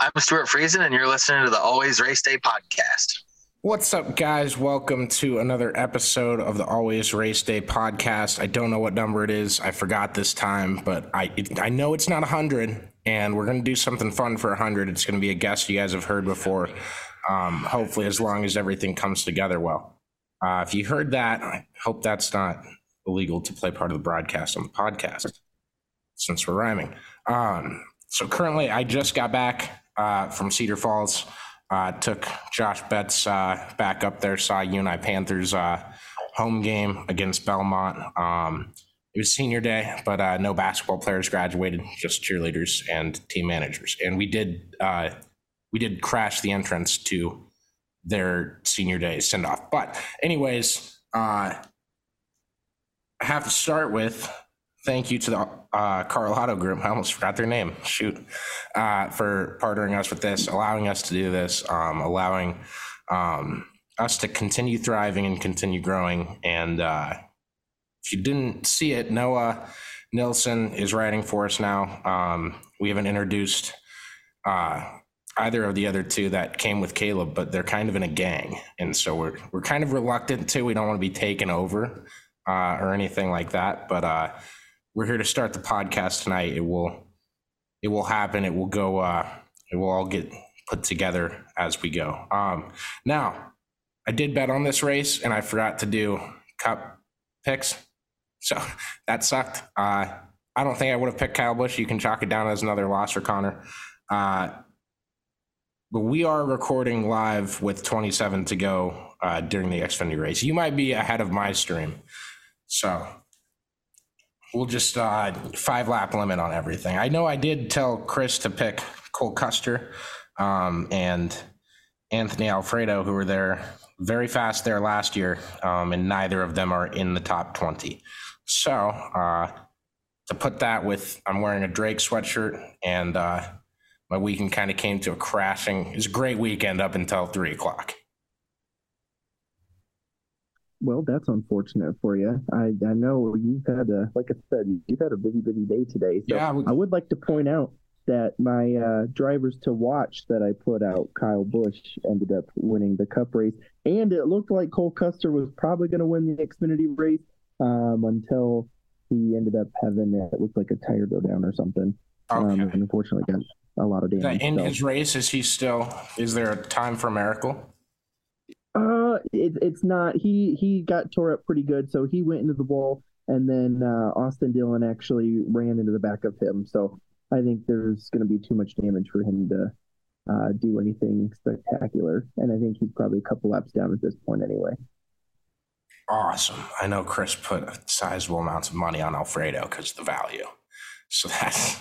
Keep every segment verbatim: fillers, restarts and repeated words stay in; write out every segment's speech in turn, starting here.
I'm Stuart Friesen, and you're listening to the Always Race Day podcast. What's up, guys? Welcome to another episode of the Always Race Day podcast. I don't know what number it is. I forgot this time, but I I know it's not one hundred, and we're going to do something fun for one hundred. It's going to be a guest you guys have heard before, um, hopefully as long as everything comes together well. Uh, if you heard that, I hope that's not illegal to play part of the broadcast on the podcast, since we're rhyming. Um, so currently, I just got back Uh, from Cedar Falls, uh, took Josh Betts uh, back up there, saw Uni Panthers uh, home game against Belmont. Um, it was senior day, but uh, no basketball players graduated, just cheerleaders and team managers. And we did uh, we did crash the entrance to their senior day send off. But anyways, uh, I have to start with thank you to the uh, Carl Otto group. I almost forgot their name. Shoot. Uh, for partnering us with this, allowing us to do this, um, allowing um, us to continue thriving and continue growing. And uh, if you didn't see it, Noah Nilsson is writing for us now. Um, we haven't introduced uh, either of the other two that came with Caleb, but they're kind of in a gang. And so we're, we're kind of reluctant to. We don't want to be taken over uh, or anything like that. But uh we're here to start the podcast tonight. It will, it will happen. It will go, uh, it will all get put together as we go. Um, now, I did bet on this race and I forgot to do cup picks, so that sucked. Uh, I don't think I would have picked Kyle Bush. You can chalk it down as another loss for Connor. Uh, but we are recording live with twenty-seven to go uh, during the Xfinity race. You might be ahead of my stream, so we'll just uh, five lap limit on everything. I know I did tell Chris to pick Cole Custer um, and Anthony Alfredo, who were there very fast there last year, um, and neither of them are in the top twenty. So uh, to put that with, I'm wearing a Drake sweatshirt, and uh, my weekend kind of came to a crashing. It was a great weekend up until three o'clock. Well, that's unfortunate for you. I, I know you've had a, like I said, you've had a busy, busy day today. So yeah, we, I would like to point out that my uh, drivers to watch that I put out, Kyle Busch, ended up winning the Cup race. And it looked like Cole Custer was probably going to win the Xfinity race um, until he ended up having, it looked like a tire go down or something. Okay. Um, and unfortunately got a lot of damage. In so. His race, is he still, is there a time for a miracle? Uh, it, it's not. He he got tore up pretty good, so he went into the wall, and then uh, Austin Dillon actually ran into the back of him. So I think there's going to be too much damage for him to uh, do anything spectacular, and I think he's probably a couple laps down at this point anyway. Awesome. I know Chris put sizable amounts of money on Alfredo because of the value. So that's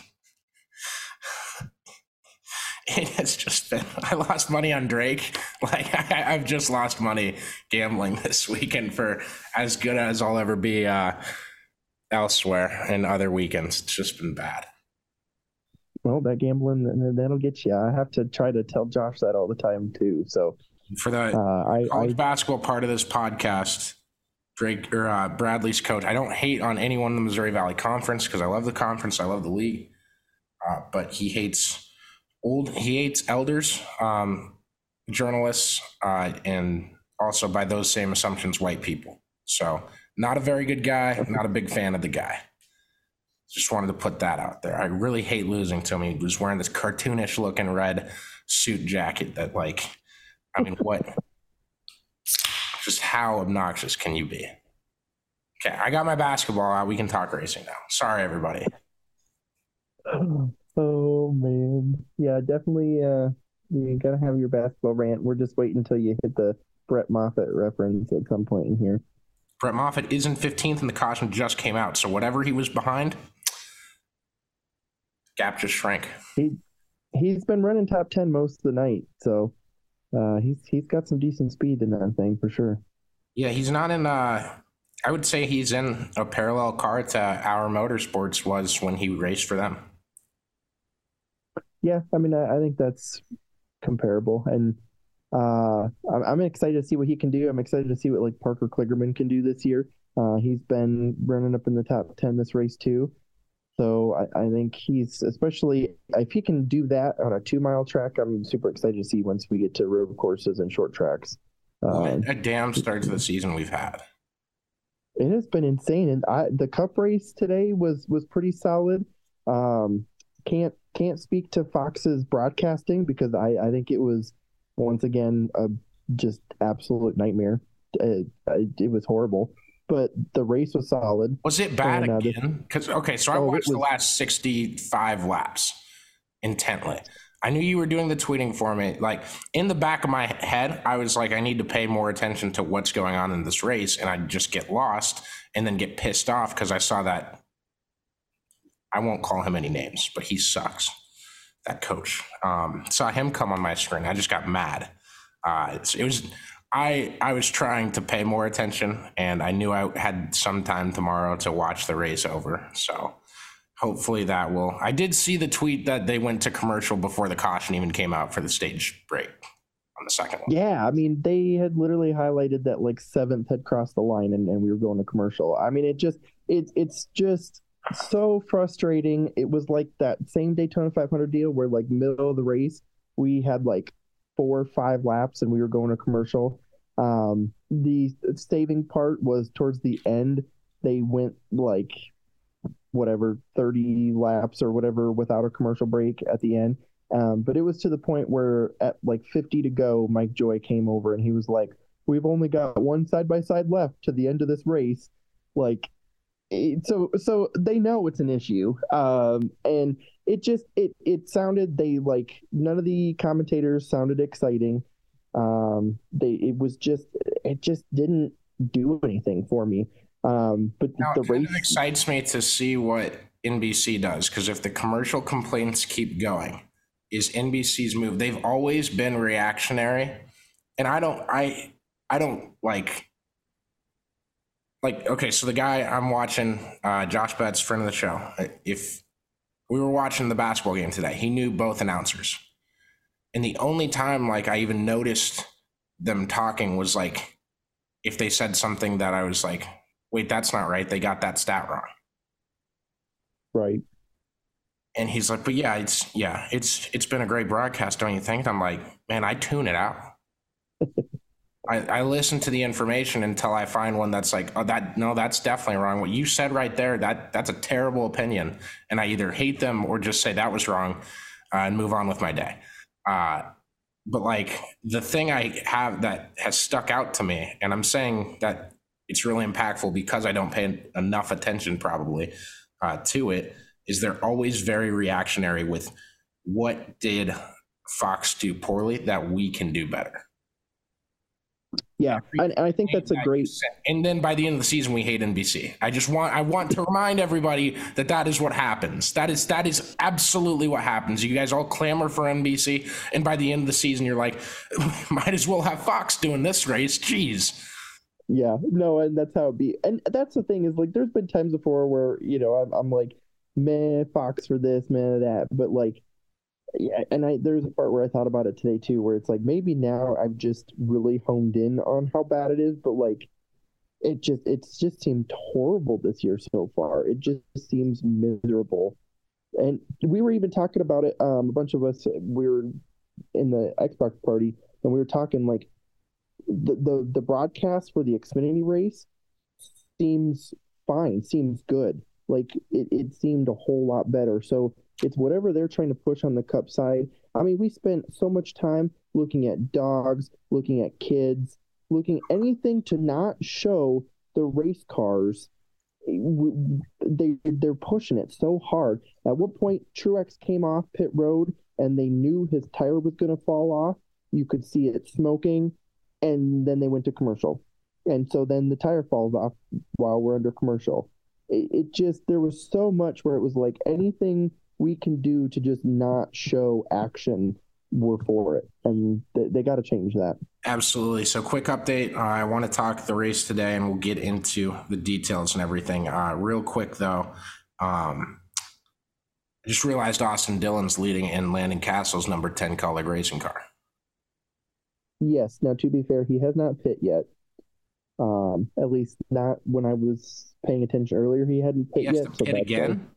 it has just been, I lost money on Drake. Like I, I've just lost money gambling this weekend for as good as I'll ever be uh, elsewhere and other weekends. It's just been bad. Well, that gambling, that'll get you. I have to try to tell Josh that all the time too. So for the uh, I, college I, basketball part of this podcast, Drake or uh, Bradley's coach, I don't hate on anyone in the Missouri Valley Conference because I love the conference. I love the league, uh, but he hates Old, he hates elders, um, journalists, uh, and also by those same assumptions, white people. So not a very good guy, not a big fan of the guy. Just wanted to put that out there. I really hate losing to him. He was wearing this cartoonish looking red suit jacket that, like, I mean, what? Just how obnoxious can you be? Okay, I got my basketball out. We can talk racing now. Sorry, everybody. Oh, man. Yeah, definitely uh, you got to have your basketball rant. We're just waiting until you hit the Brett Moffitt reference at some point in here. Brett Moffitt is in fifteenth, and the caution just came out. So whatever he was behind, gap just shrank. He, he's been running top ten most of the night, so uh, he's he's got some decent speed in that thing for sure. Yeah, he's not in uh, – I would say he's in a parallel car to Our Motorsports was when he raced for them. Yeah, I mean, I, I think that's comparable, and – Uh, I'm excited to see what he can do. I'm excited to see what like Parker Kligerman can do this year. Uh, he's been running up in the top ten this race too. So I, I think he's, especially if he can do that on a two mile track, I'm super excited to see once we get to road courses and short tracks. Uh, a damn start to the season we've had. It has been insane. And I, the cup race today was, was pretty solid. Um, can't, can't speak to Fox's broadcasting because I, I think it was, once again, a just absolute nightmare. It, it was horrible, but the race was solid. Was it bad and, uh, again? Because okay, so I oh, watched was, the last sixty-five laps intently. I knew you were doing the tweeting for me. Like in the back of my head, I was like, I need to pay more attention to what's going on in this race, and I just get lost and then get pissed off because I saw that. I won't call him any names, but he sucks. That coach, um, saw him come on my screen. I just got mad. Uh, it, it was, I, I was trying to pay more attention and I knew I had some time tomorrow to watch the race over. So hopefully that will, I did see the tweet that they went to commercial before the caution even came out for the stage break on the second one. Yeah. I mean, they had literally highlighted that like seventh had crossed the line and, and we were going to commercial. I mean, it just, it, it's just, so frustrating. It was like that same Daytona five hundred deal where like middle of the race we had like four or five laps and we were going to commercial. Um the saving part was towards the end. They went like whatever thirty laps or whatever without a commercial break at the end, um but it was to the point where at like fifty to go, Mike Joy came over and he was like, we've only got one side by side left to the end of this race. Like, So, so they know it's an issue, um, and it just it it sounded they like none of the commentators sounded exciting. Um, they it was just it just didn't do anything for me. Um, but now, the race it excites me to see what N B C does, because if the commercial complaints keep going, is N B C's move? They've always been reactionary, and I don't I I don't like. Like, okay, so the guy I'm watching, uh, Josh Betts, friend of the show, if we were watching the basketball game today, he knew both announcers. And the only time, like, I even noticed them talking was, like, if they said something that I was like, wait, that's not right. They got that stat wrong. Right. And he's like, but, yeah, it's yeah, it's it's been a great broadcast, don't you think? And I'm like, man, I tune it out. I, I listen to the information until I find one that's like, oh, that no, that's definitely wrong. What you said right there, that that's a terrible opinion. And I either hate them or just say that was wrong uh, and move on with my day. Uh, but like the thing I have that has stuck out to me, and I'm saying that it's really impactful because I don't pay enough attention probably uh, to it, is they're always very reactionary with what did Fox do poorly that we can do better. Yeah, and I think that's a great. And then by the end of the season, we hate N B C. I just want I want to remind everybody that that is what happens. That is that is absolutely what happens. You guys all clamor for N B C, and by the end of the season, you're like, might as well have Fox doing this race. Jeez. Yeah, no, and that's how it be. And that's the thing is like, there's been times before where you know I'm, I'm like, meh, Fox for this, meh, that, but like. Yeah, and I there's a part where I thought about it today too, where it's like maybe now I've just really honed in on how bad it is, but like it just it's just seemed horrible this year so far. It just seems miserable. And we were even talking about it. Um, a bunch of us we were in the Xbox party, and we were talking like the the, the broadcast for the Xfinity race seems fine, seems good. like it, it seemed a whole lot better. So it's whatever they're trying to push on the Cup side. I mean, we spent so much time looking at dogs, looking at kids, looking at anything to not show the race cars. They, they're pushing it so hard. At what point Truex came off pit road and they knew his tire was going to fall off. You could see it smoking, and then they went to commercial. And so then the tire falls off while we're under commercial. It, it just, there was so much where it was like anything we can do to just not show action, we're for it. And th- they got to change that. Absolutely. So quick update. Uh, I want to talk the race today and we'll get into the details and everything. Uh, real quick though, um, I just realized Austin Dillon's leading in Landon Cassill's number ten color racing car. Yes. Now, to be fair, he has not pit yet. Um, at least not when I was paying attention earlier. He hadn't pit he has yet. To so pit again?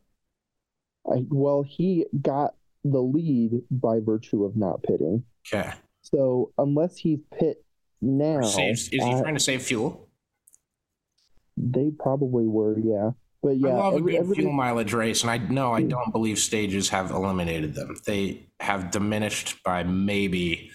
I, well, he got the lead by virtue of not pitting. Okay. So unless he's pit now, saves, is he uh, trying to save fuel? They probably were, yeah. But yeah, I love every, a good fuel mileage race, and I no, I don't believe stages have eliminated them. They have diminished by maybe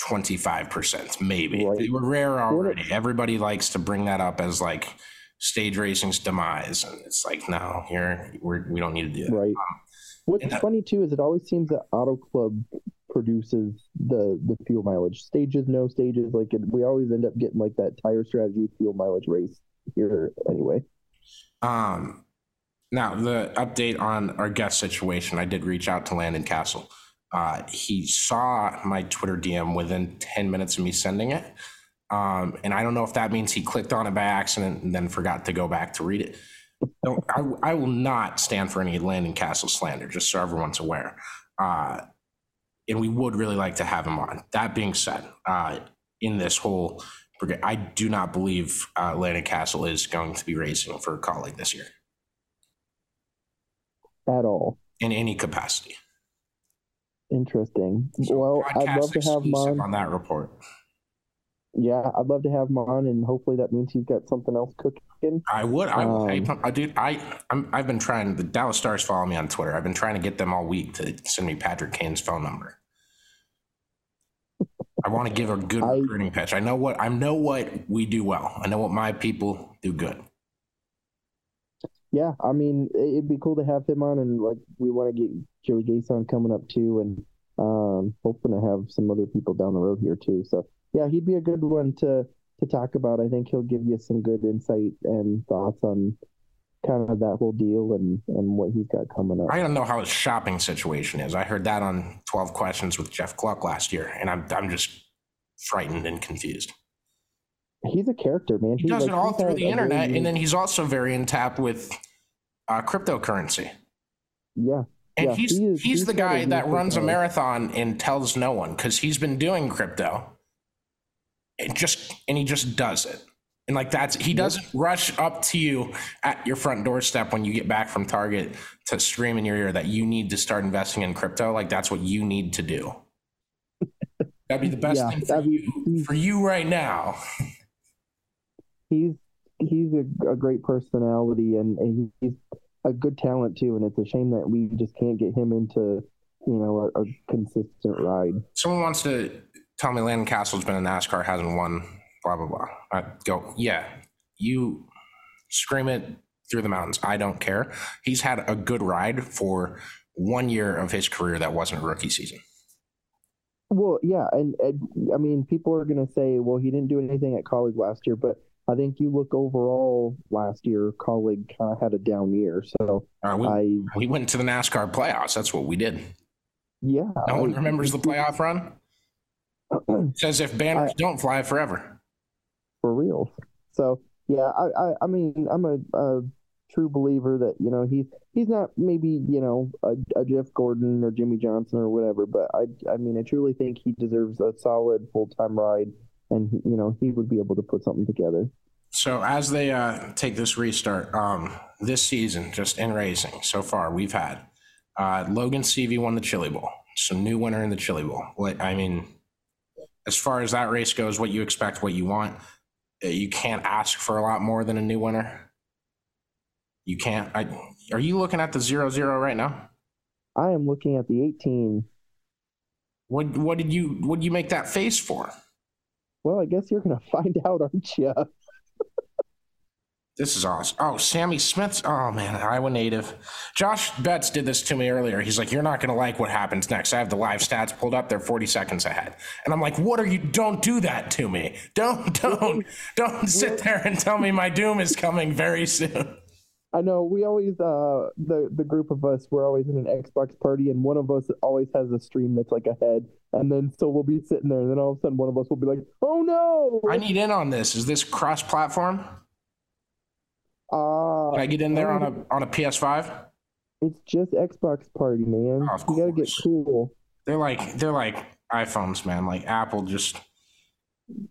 twenty-five percent, maybe. Right. They were rare already. Sure. Everybody likes to bring that up as like stage racing's demise, and it's like, no, here we're, we don't need to do that. Right. Um, What's and funny too is it always seems that Auto Club produces the the fuel mileage stages, no stages. Like it, we always end up getting like that tire strategy fuel mileage race here anyway. Um, now the update on our guest situation. I did reach out to Landon Cassill. Uh, he saw my Twitter D M within ten minutes of me sending it. Um, and I don't know if that means he clicked on it by accident and then forgot to go back to read it. No, I, I will not stand for any Landon Cassill slander, just so everyone's aware. Uh, and we would really like to have him on. That being said, uh, in this whole brigade, I do not believe uh, Landon Cassill is going to be racing for a colleague this year. At all. In any capacity. Interesting. So well, I'd love to have him on. on that report. Yeah, I'd love to have him on, and hopefully that means he's got something else cooking. I would. I, um, I, I dude, I, I'm, I've been trying. The Dallas Stars follow me on Twitter. I've been trying to get them all week to send me Patrick Kane's phone number. I want to give a good I, recruiting pitch. I know what I know what we do well. I know what my people do good. Yeah, I mean, it'd be cool to have him on, and like we want to get Joey Gason coming up too, and um, hoping to have some other people down the road here too. So. Yeah, he'd be a good one to, to talk about. I think he'll give you some good insight and thoughts on kind of that whole deal and, and what he's got coming up. I don't know how his shopping situation is. I heard that on twelve questions with Jeff Gluck last year, and I'm I'm just frightened and confused. He's a character, man. He, he does like, it all through the internet, really... and then he's also very in tap with uh, cryptocurrency. Yeah. And yeah, he's, he is, he's, he's the guy that runs a marathon and tells no one because he's been doing crypto. It just and he just does it, and like that's he doesn't rush up to you at your front doorstep when you get back from Target to scream in your ear that you need to start investing in crypto. Like that's what you need to do. That'd be the best yeah, thing for you, for you right now. He's he's a, a great personality and, and he's a good talent too, and it's a shame that we just can't get him into you know a, a consistent ride. Someone wants to. Tell me Landon Cassill's been in NASCAR, hasn't won, blah, blah, blah. I go, yeah, you scream it through the mountains. I don't care. He's had a good ride for one year of his career that wasn't a rookie season. Well, yeah, and, and I mean, people are going to say, well, he didn't do anything at college last year, but I think you look overall last year, colleague kind of had a down year. So uh, we, I, we went to the NASCAR playoffs. That's what we did. Yeah. No one I, remembers the playoff run? Says if banners I, don't fly forever, for real. So yeah, I, I, I mean, I'm a, a true believer that you know he's he's not maybe you know a, a Jeff Gordon or Jimmy Johnson or whatever, but I I mean I truly think he deserves a solid full time ride, and you know he would be able to put something together. So as they uh, take this restart, um, this season just in racing so far we've had uh, Logan Seavey won the Chili Bowl, so new winner in the Chili Bowl. What I mean. As far as that race goes, what you expect, what you want, you can't ask for a lot more than a new winner. You can't. I, are you looking at the zero zero right now? I am looking at the eighteen. What what did you what did you make that face for? Well, I guess you're gonna find out, aren't you? This is awesome. Oh, Sammy Smith's. Oh man, Iowa native. Josh Betts did this to me earlier. He's like, "You're not gonna like what happens next." I have the live stats pulled up. They're forty seconds ahead, and I'm like, "What are you? Don't do that to me. Don't don't don't sit there and tell me my doom is coming very soon." I know we always, uh, the, the group of us, we're always in an Xbox party, and one of us always has a stream that's like ahead. And then, so we'll be sitting there, and then all of a sudden one of us will be like, oh no, I need in on this. Is this cross platform? Uh, Can I get in there on a, on a P S five? It's just Xbox party, man. Oh, of course. You gotta get cool. They're like, they're like iPhones, man. Like Apple just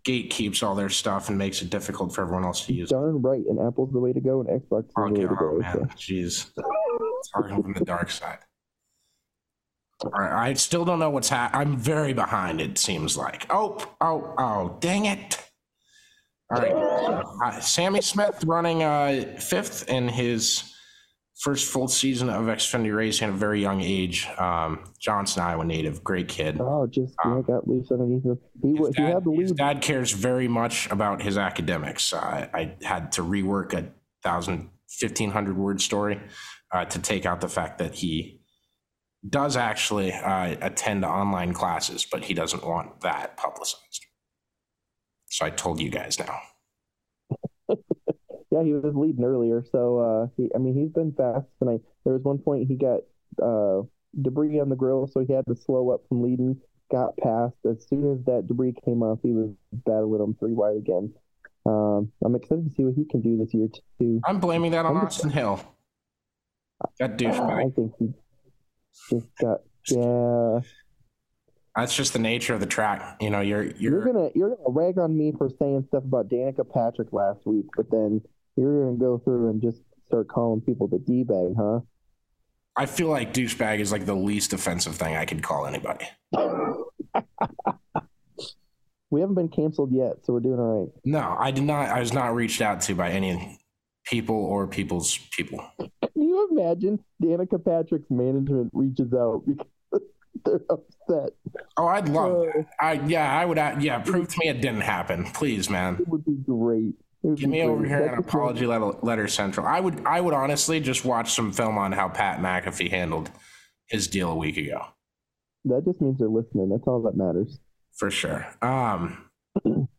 gatekeeps all their stuff and makes it difficult for everyone else to use. Darn right, and Apple's the way to go, and Xbox is okay, the way to go. Oh, man, jeez. It's hard on the dark side. All right, I still don't know what's happening. I'm very behind, it seems like. Oh, oh, oh, dang it. All right. Uh, Sammy Smith running uh, fifth in his first full season of Xfinity racing at a very young age. Um, Johnson, Iowa native, great kid. Oh, just um, yeah, got loose underneath him. He, his, he dad, had the his dad cares very much about his academics. Uh, I had to rework a thousand, fifteen hundred word story uh, to take out the fact that he does actually uh, attend online classes, but he doesn't want that publicized. So I told you guys now. Yeah, he was leading earlier, so uh, he, I mean, he's been fast tonight. There was one point he got uh, debris on the grill, so he had to slow up from leading, got past. As soon as that debris came off, he was battling him three wide again. Um, I'm excited to see what he can do this year, too. I'm blaming that on I'm Austin just, Hill. That douchebag. I think he just got, yeah. That's just the nature of the track, you know. You're you're, you're gonna you're gonna rag on me for saying stuff about Danica Patrick last week, but then you're gonna go through and just start calling people the D-bag, huh? I feel like douchebag is like the least offensive thing I could call anybody. We haven't been canceled yet, so we're doing all right. No, I did not. I was not reached out to by any people or people's people. Can you imagine Danica Patrick's management reaches out because they're upset? Oh, I'd love uh, that. I yeah, I would. Yeah, prove to me it didn't happen, please, man. It would be great. Would Give be me great. over here That's an apology letter, letter central. I would. I would honestly just watch some film on how Pat McAfee handled his deal a week ago. That just means they're listening. That's all that matters. For sure. Um,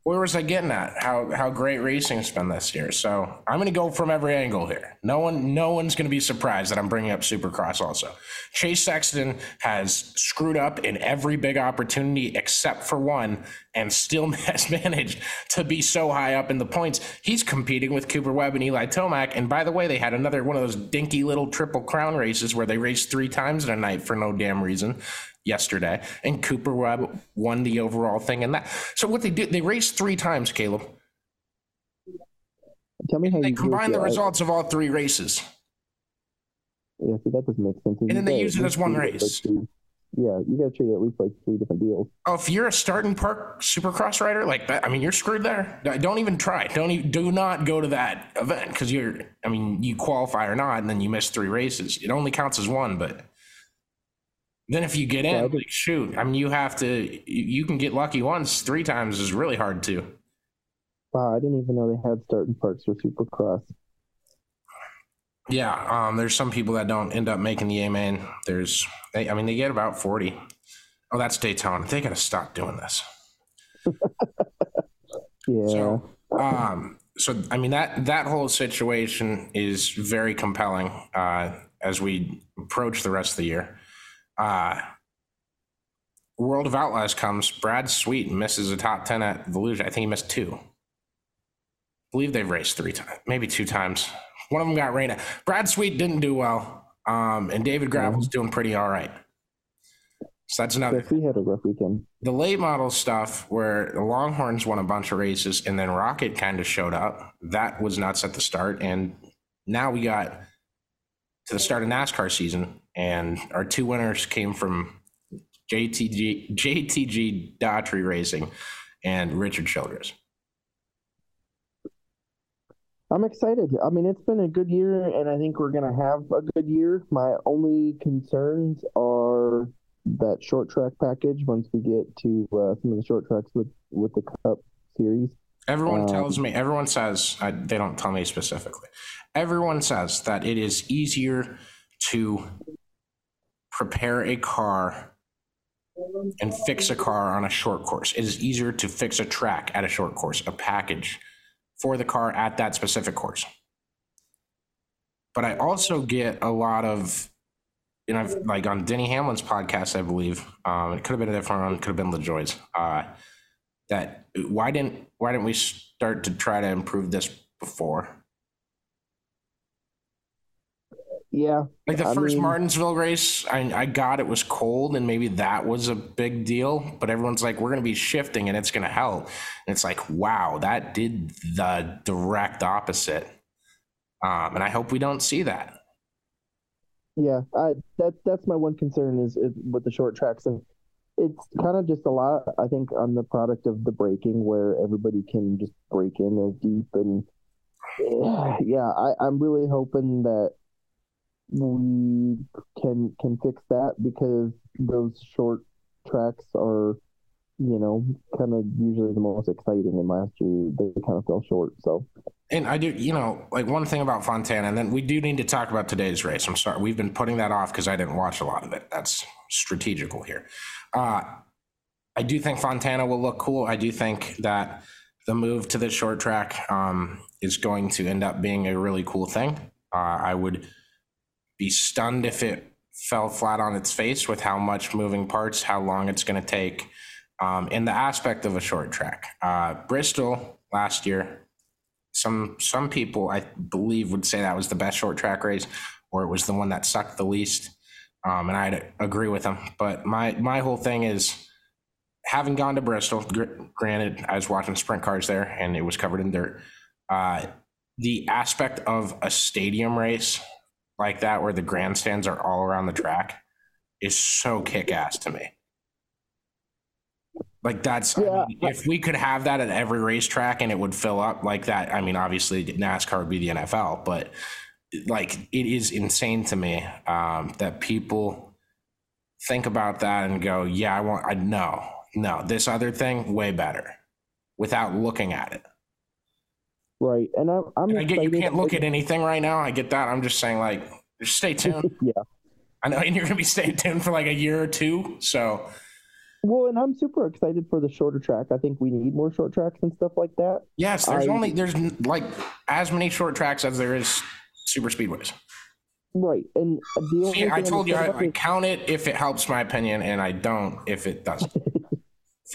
where was I getting at? How how great racing's been this year. So I'm going to go from every angle here. No one, no one's going to be surprised that I'm bringing up Supercross also. Chase Sexton has screwed up in every big opportunity except for one, and still has managed to be so high up in the points. He's competing with Cooper Webb and Eli Tomac. And by the way, they had another one of those dinky little Triple Crown races where they raced three times in a night for no damn reason yesterday, and Cooper Webb won the overall thing and that. So what they did, they raced three times, Caleb. Tell me how they combined the results of all three races. Yeah, see, that doesn't make sense. And then they use it as one race. Yeah, you got to treat it at least like three different deals. Oh, if you're a start and park Supercross rider like that, I mean, you're screwed there. Don't even try. Don't even, do not go to that event because you're, I mean, you qualify or not, and then you miss three races. It only counts as one, but then if you get in, like, shoot, I mean, you have to, you can get lucky once. Three times is really hard to. Wow, I didn't even know they had starting parts for Supercross. Yeah, um, there's some people that don't end up making the A-man. There's, they, I mean, they get about forty. Oh, that's Daytona. They got to stop doing this. Yeah. So, um, so, I mean, that, that whole situation is very compelling uh, as we approach the rest of the year. Uh, World of Outlaws comes. Brad Sweet misses a top ten at Volusia. I think he missed two. I believe they've raced three times, maybe two times. One of them got rained out. Brad Sweet didn't do well, um, and David Gravel's doing pretty all right. So that's another. We had a rough weekend. The late model stuff where the Longhorns won a bunch of races, and then Rocket kind of showed up. That was nuts at the start, and now we got to the start of NASCAR season. And our two winners came from J T G, J T G Daughtry Racing and Richard Childress. I'm excited. I mean, it's been a good year, and I think we're going to have a good year. My only concerns are that short track package once we get to uh, some of the short tracks with, with the Cup Series. Everyone um, tells me, everyone says, I, they don't tell me specifically, everyone says that it is easier to prepare a car and fix a car on a short course. It is easier to fix a track at a short course, a package for the car at that specific course. But I also get a lot of, you know, like on Denny Hamlin's podcast, I believe, um, it could have been a different one, could have been LaJoy's, uh, that why didn't, why didn't we start to try to improve this before? Yeah. Like the I first mean, Martinsville race, I, I got it was cold and maybe that was a big deal, but everyone's like, we're going to be shifting and it's going to help. And it's like, wow, that did the direct opposite. Um, and I hope we don't see that. Yeah, I, that, that's my one concern is, is with the short tracks. And it's kind of just a lot, I think, on the product of the braking where everybody can just break in as deep. And yeah, I, I'm really hoping that we can can fix that, because those short tracks are, you know, kind of usually the most exciting, and last year they kind of fell short. So, and I do, you know, like one thing about Fontana, and then we do need to talk about today's race. I'm sorry, we've been putting that off because I didn't watch a lot of it. That's strategical here. Uh, I do think Fontana will look cool. I do think that the move to the short track um, is going to end up being a really cool thing. Uh, I would be stunned if it fell flat on its face with how much moving parts, how long it's going to take, um, in the aspect of a short track. Uh, Bristol last year, some some people I believe would say that was the best short track race, or it was the one that sucked the least, um, and I'd agree with them. But my my whole thing is, having gone to Bristol, gr- granted I was watching sprint cars there and it was covered in dirt, uh, the aspect of a stadium race like that, where the grandstands are all around the track, is so kick-ass to me. Like that's, yeah. I mean, if we could have that at every racetrack and it would fill up like that, I mean, obviously NASCAR would be the N F L, but like it is insane to me um, that people think about that and go, yeah, I want, I no, no, this other thing way better, without looking at it. Right, and I'm, I'm and I get you can't look at anything right now. I get that. I'm just saying, like, just stay tuned. Yeah, I know, and you're gonna be staying tuned for like a year or two. So, well, and I'm super excited for the shorter track. I think we need more short tracks and stuff like that. Yes, there's I, only there's like as many short tracks as there is super speedways. Right, and the See, I told you I, I count it if it helps my opinion, and I don't if it doesn't.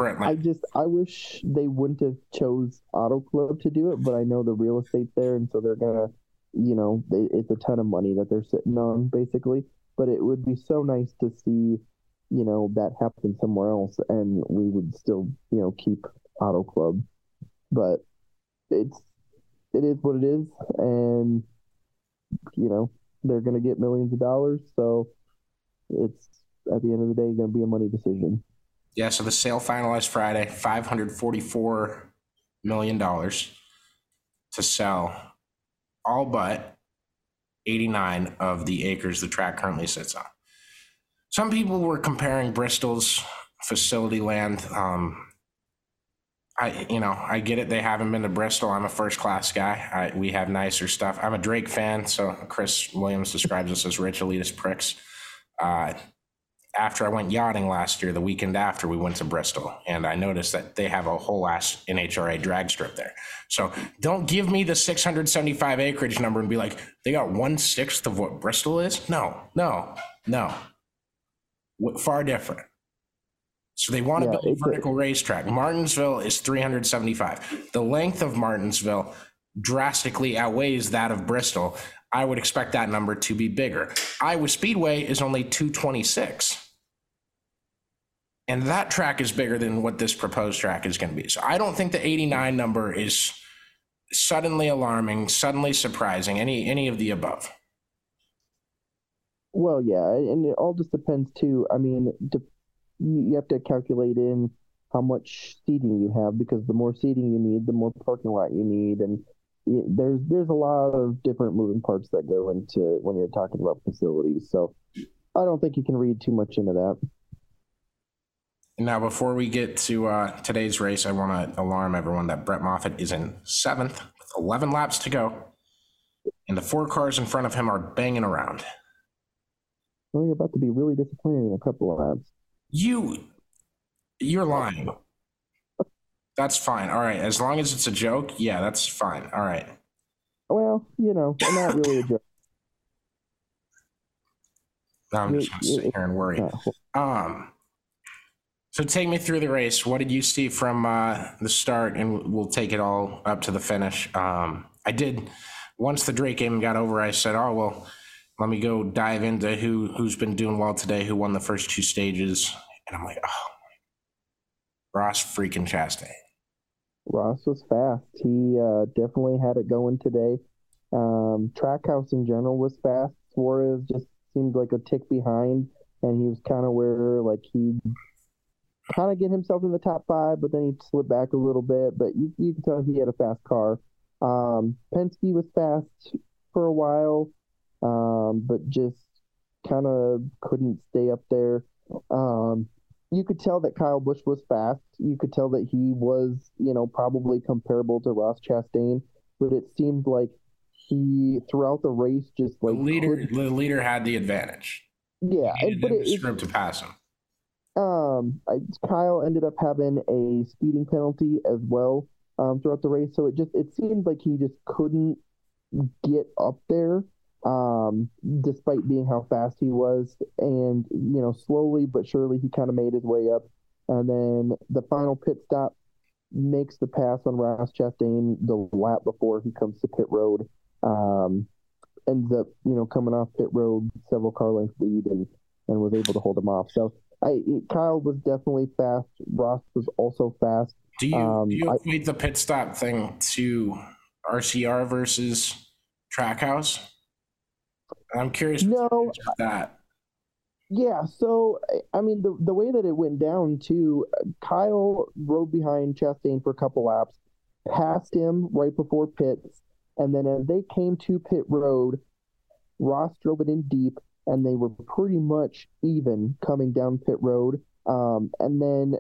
I just I wish they wouldn't have chose Auto Club to do it, but I know the real estate's there, and so they're gonna, you know, they, it's a ton of money that they're sitting on basically. But it would be so nice to see, you know, that happen somewhere else, and we would still, you know, keep Auto Club. But it's it is what it is, and you know they're gonna get millions of dollars, so it's at the end of the day gonna be a money decision. Yeah, so the sale finalized Friday, five hundred forty-four million dollars to sell all but eighty-nine of the acres the track currently sits on. Some people were comparing Bristol's facility land. Um, I, you know, I get it. They haven't been to Bristol. I'm a first-class guy. I, we have nicer stuff. I'm a Drake fan, so Chris Williams describes us as rich elitist pricks. Uh After I went yachting last year, the weekend after we went to Bristol, and I noticed that they have a whole ass N H R A drag strip there. So don't give me the six hundred seventy-five acreage number and be like, they got one sixth of what Bristol is. No, no, no. Far different. So they want to yeah, build a vertical good. racetrack. Martinsville is three hundred seventy-five. The length of Martinsville drastically outweighs that of Bristol. I would expect that number to be bigger. Iowa Speedway is only two twenty-six. And that track is bigger than what this proposed track is going to be. So I don't think the eighty-nine number is suddenly alarming, suddenly surprising, any any of the above. Well, yeah, and it all just depends too. I mean, you have to calculate in how much seating you have, because the more seating you need, the more parking lot you need, and there's there's a lot of different moving parts that go into when you're talking about facilities. So I don't think you can read too much into that. Now, before we get to uh, today's race, I want to alarm everyone that Brett Moffitt is in seventh with eleven laps to go, and the four cars in front of him are banging around. Well, you're about to be really disappointed in a couple of laps. You, you're lying. That's fine. All right. As long as it's a joke, yeah, that's fine. All right. Well, you know, I'm not really a joke. I'm just going to sit here and worry. Um, so take me through the race. What did you see from uh, the start? And we'll take it all up to the finish. Um, I did, once the Drake game got over, I said, oh, well, let me go dive into who, who's been doing well today, who won the first two stages. And I'm like, oh, Ross freaking Chastain. Ross was fast. He uh, definitely had it going today. Um, Trackhouse in general was fast. Suarez just seemed like a tick behind, and he was kind of where, like, he kind of get himself in the top five, but then he slipped back a little bit. But you, you can tell he had a fast car. Um, Penske was fast for a while, um, but just kind of couldn't stay up there. Um, you could tell that Kyle Bush was fast. You could tell that he was, you know, probably comparable to Ross Chastain, but it seemed like he, throughout the race, just like the leader, could... the leader had the advantage. Yeah, it, but it script to pass him. Um, I, Kyle ended up having a speeding penalty as well um, throughout the race, so it just it seemed like he just couldn't get up there, um, despite being how fast he was. And, you know, slowly but surely he kind of made his way up. And then the final pit stop makes the pass on Ross Chastain the lap before he comes to pit road. Um, ends up, you know, coming off pit road several car lengths lead and, and was able to hold him off. So I, Kyle was definitely fast. Ross was also fast. Do you, um, do you equate I, the pit stop thing to R C R versus Trackhouse? I'm curious about no, that. Yeah, so, I mean, the the way that it went down, too, Kyle rode behind Chastain for a couple laps, passed him right before pits, and then as they came to pit road, Ross drove it in deep, and they were pretty much even coming down pit road. Um, and then,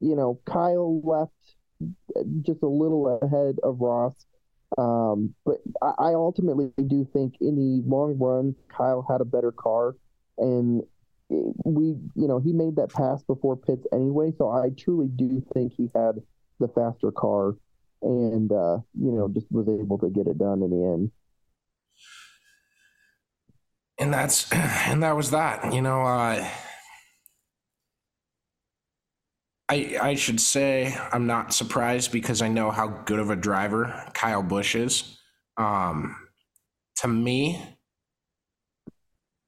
you know, Kyle left just a little ahead of Ross. Um, but I, I ultimately do think in the long run, Kyle had a better car, and we, you know, he made that pass before pits anyway. So I truly do think he had the faster car and, uh, you know, just was able to get it done in the end. And that's, and that was that, you know, uh, I, I should say I'm not surprised because I know how good of a driver Kyle Busch is. Um, to me,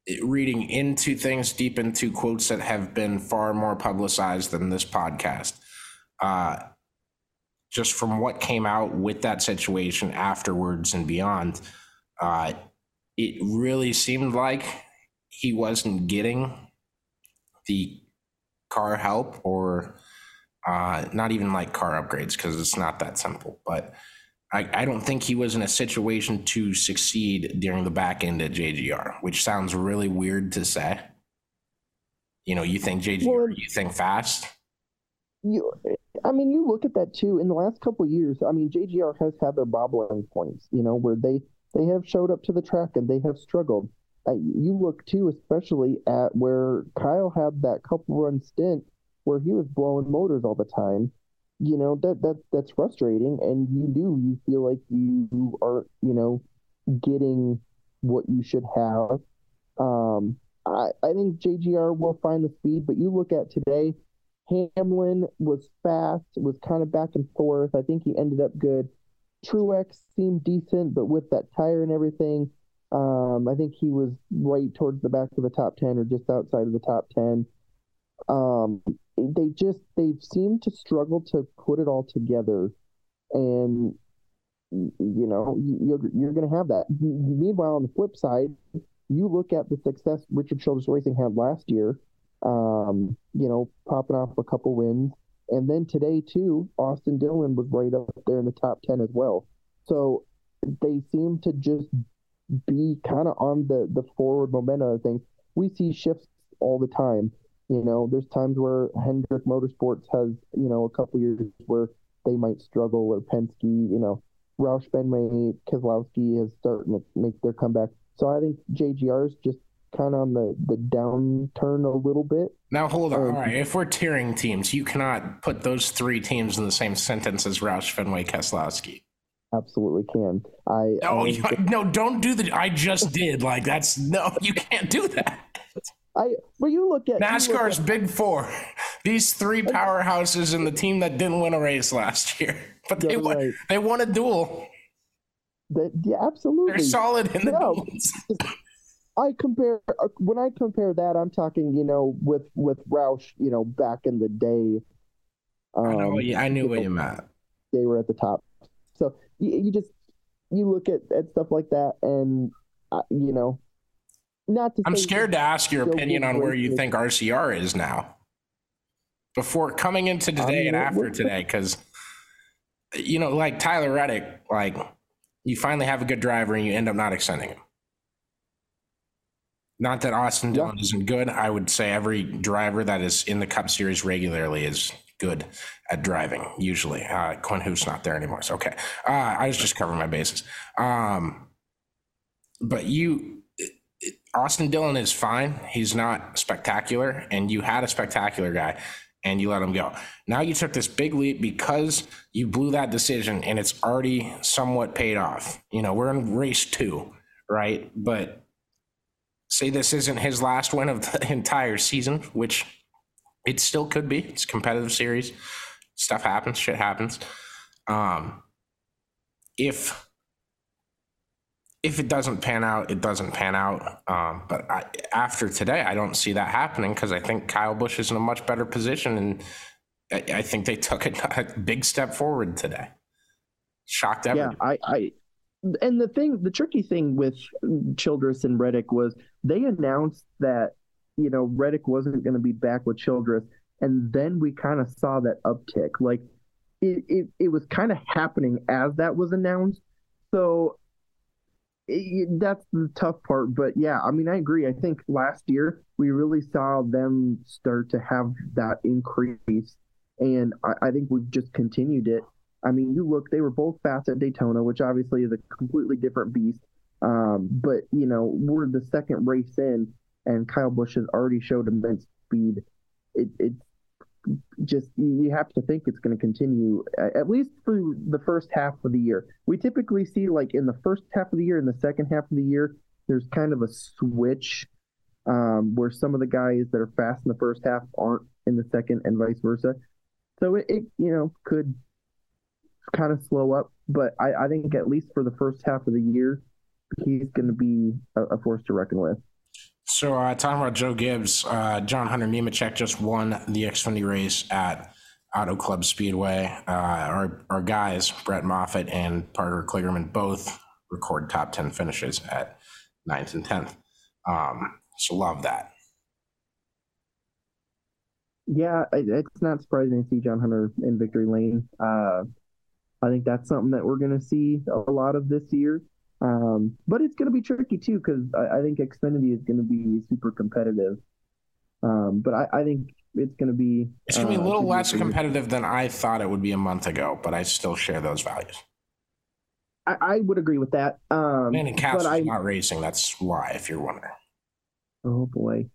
it, reading into things deep into quotes that have been far more publicized than this podcast, uh, just from what came out with that situation afterwards and beyond, uh, it really seemed like he wasn't getting the car help or... Uh, not even like car upgrades because it's not that simple, but I, I don't think he was in a situation to succeed during the back end at J G R, which sounds really weird to say. You know, you think J G R, well, you think fast. You, I mean, you look at that too. In the last couple of years, I mean, J G R has had their bobbling points, you know, where they, they have showed up to the track and they have struggled. Uh, you look too, especially at where Kyle had that couple run stint where he was blowing motors all the time. You know, that that that's frustrating, and you do, you feel like you are, you know, getting what you should have. Um, I, I think J G R will find the speed, but you look at today, Hamlin was fast, was kind of back and forth. I think he ended up good. Truex seemed decent, but with that tire and everything, um, I think he was right towards the back of the top ten or just outside of the top ten. Um, they just, they've seemed to struggle to put it all together, and, you know, you're, you're going to have that. Meanwhile, on the flip side, you look at the success Richard Childress Racing had last year, um, you know, popping off a couple wins. And then today too, Austin Dillon was right up there in the top ten as well. So they seem to just be kind of on the, the forward momentum of things. We see shifts all the time. You know, there's times where Hendrick Motorsports has, you know, a couple years where they might struggle, or Penske, you know, Roush Benway, Keselowski is starting to make their comeback. So I think J G R is just kind of on the, the downturn a little bit. Now, hold on. Um, All right. If we're tiering teams, you cannot put those three teams in the same sentence as Roush, Fenway, Keselowski. Absolutely can. I No, I, I, no don't do the. I just did. Like, that's, no, you can't do that. I, well, you look at NASCAR's look at, big four, these three powerhouses and the team that didn't win a race last year, but they won, right. they won a duel. They, yeah, absolutely. They're solid in the no. duels. I compare, when I compare that, I'm talking, you know, with, with Roush, you know, back in the day. Um, I, know, yeah, I knew what you meant. They were at the top. So you, you just, you look at, at stuff like that and, uh, you know, not to I'm scared to ask your opinion on where you think R C R is now before coming into today and after today. Cause you know, like Tyler Reddick, like you finally have a good driver and you end up not extending him. Not that Austin Dillon yeah. isn't good. I would say every driver that is in the Cup Series regularly is good at driving. Usually uh, Quinn Hoof's not there anymore. So, okay. Uh, I was just covering my bases. Um, but you, Austin Dillon is fine. He's not spectacular, and you had a spectacular guy, and you let him go. Now you took this big leap because you blew that decision, and it's already somewhat paid off. You know, we're in race two, right? But say this isn't his last win of the entire season, which it still could be. It's a competitive series. Stuff happens. Shit happens. Um, if... If it doesn't pan out, it doesn't pan out. Um, but I, after today, I don't see that happening because I think Kyle Busch is in a much better position, and I, I think they took a, a big step forward today. Shocked everyone. Yeah, I, I. And the thing, the tricky thing with Childress and Reddick was they announced that you know Reddick wasn't going to be back with Childress, and then we kind of saw that uptick. Like it, it, it was kind of happening as that was announced. So. It, that's the tough part, but yeah, I mean, I agree. I think last year we really saw them start to have that increase, and I, I think we've just continued it. I mean, you look, they were both fast at Daytona, which obviously is a completely different beast, um, but, you know, we're the second race in, and Kyle Busch has already showed immense speed. It, it just, you have to think it's going to continue at least through the first half of the year. We typically see like in the first half of the year and the second half of the year, there's kind of a switch um, where some of the guys that are fast in the first half aren't in the second and vice versa. So it, it you know, could kind of slow up, but I, I think at least for the first half of the year, he's going to be a, a force to reckon with. So uh, talking about Joe Gibbs, uh, John Hunter Nemechek just won the Xfinity race at Auto Club Speedway. Uh, our, our guys, Brett Moffitt and Parker Kligerman, both record top ten finishes at ninth and tenth. Um, so love that. Yeah, it, it's not surprising to see John Hunter in victory lane. Uh, I think that's something that we're going to see a lot of this year. Um, but it's going to be tricky too, because I, I think Xfinity is going to be super competitive. Um, but I, I think it's going to be it's going to be uh, a little less competitive than I thought it would be a month ago. But I still share those values. I, I would agree with that. Um, Landon Cassill is not racing. That's why, if you're wondering. Oh boy,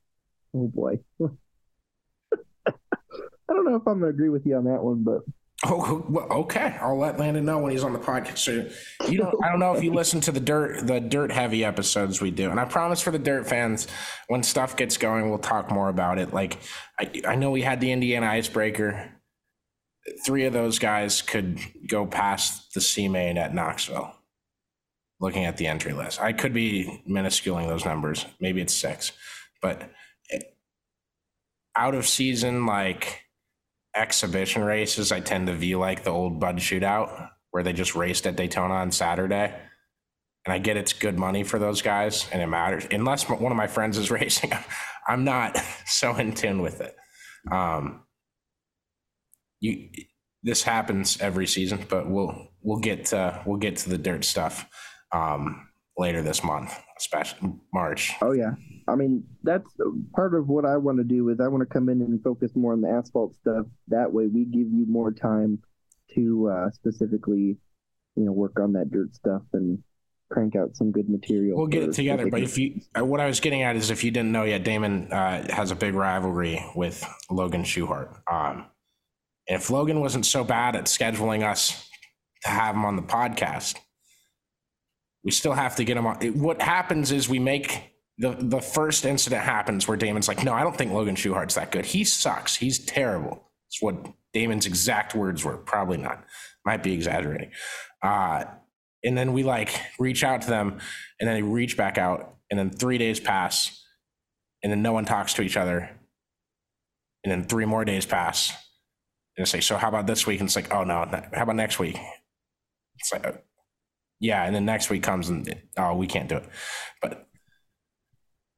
oh boy. I don't know if I'm going to agree with you on that one, but. Oh, well, okay. I'll let Landon know when he's on the podcast. So you don't, I don't know if you listen to the dirt, the dirt heavy episodes we do. And I promise for the dirt fans, when stuff gets going, we'll talk more about it. Like I, I know we had the Indiana icebreaker. Three of those guys could go past the C main at Knoxville. Looking at the entry list, I could be minusculing those numbers. Maybe it's six, but it, out of season, like. Exhibition races I tend to view like the old Bud Shootout where they just raced at Daytona on Saturday, and I get it's good money for those guys and it matters unless one of my friends is racing. I'm not so in tune with it. Um, you this happens every season, but we'll we'll get uh, we'll get to the dirt stuff um, later this month, especially March. Oh yeah, I mean that's part of what I want to do is I want to come in and focus more on the asphalt stuff. That way, we give you more time to uh, specifically, you know, work on that dirt stuff and crank out some good material. We'll get it together. But if you, what I was getting at is, if you didn't know yet, Damon uh, has a big rivalry with Logan Schuhart. Um, if Logan wasn't so bad at scheduling us to have him on the podcast, we still have to get him on. It, what happens is we make the, the first incident happens where Damon's like, no, I don't think Logan Schuhart's that good. He sucks. He's terrible. It's what Damon's exact words were. Probably not. Might be exaggerating. Uh, and then we like reach out to them and then they reach back out and then three days pass and then no one talks to each other. And then three more days pass and I say, so how about this week? And it's like, oh no, how about next week? It's like, oh, yeah. And then next week comes and oh, we can't do it, but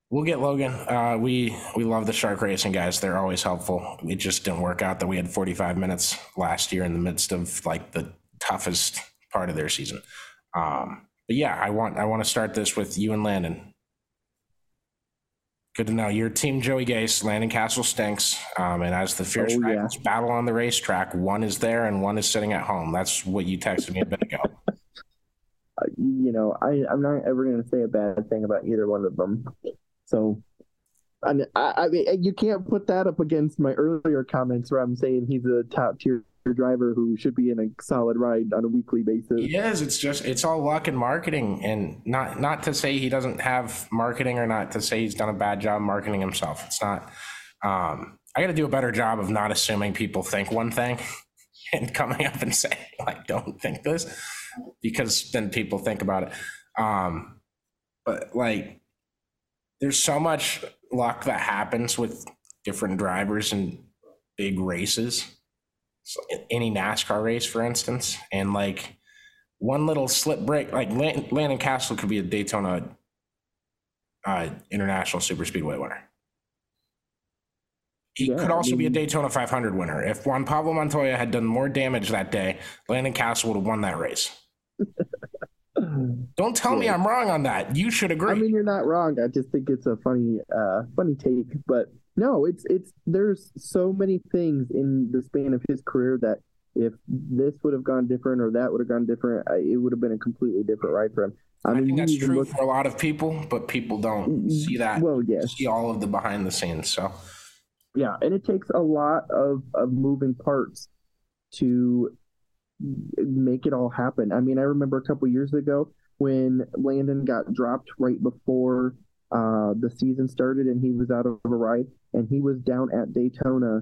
we'll get Logan. Uh, we, we love the Shark Racing guys. They're always helpful. It just didn't work out that we had forty-five minutes last year in the midst of like the toughest part of their season. Um, but yeah, I want I want to start this with you and Landon. Good to know your team, Joey Gase. Landon Cassill stinks, um, and as the fierce oh, yeah. battle on the racetrack, one is there and one is sitting at home. That's what you texted me a bit ago. Uh, you know, I, I'm not ever going to say a bad thing about either one of them. So, I mean, I, I mean, you can't put that up against my earlier comments where I'm saying he's a top tier driver who should be in a solid ride on a weekly basis. He is. It's just, it's all luck and marketing, and not not to say he doesn't have marketing or not to say he's done a bad job marketing himself. It's not, um, I got to do a better job of not assuming people think one thing and coming up and saying, I don't think this, because then people think about it. Um, but like, there's so much luck that happens with different drivers and big races. So any NASCAR race, for instance, and like one little slip break, like Landon Cassill could be a Daytona uh, International Super Speedway winner. He yeah, could also I mean, be a Daytona five hundred winner. If Juan Pablo Montoya had done more damage that day, Landon Cassill would have won that race. Don't tell yeah. me I'm wrong on that. You should agree. I mean, you're not wrong. I just think it's a funny, uh, funny take, but. No, it's it's there's so many things in the span of his career that if this would have gone different or that would have gone different, it would have been a completely different ride for him. I, I mean, think that's true look... for a lot of people, but people don't see that. Well, yes. See all of the behind the scenes. So, yeah, and it takes a lot of, of moving parts to make it all happen. I mean, I remember a couple of years ago when Landon got dropped right before uh, the season started and he was out of a ride. And he was down at Daytona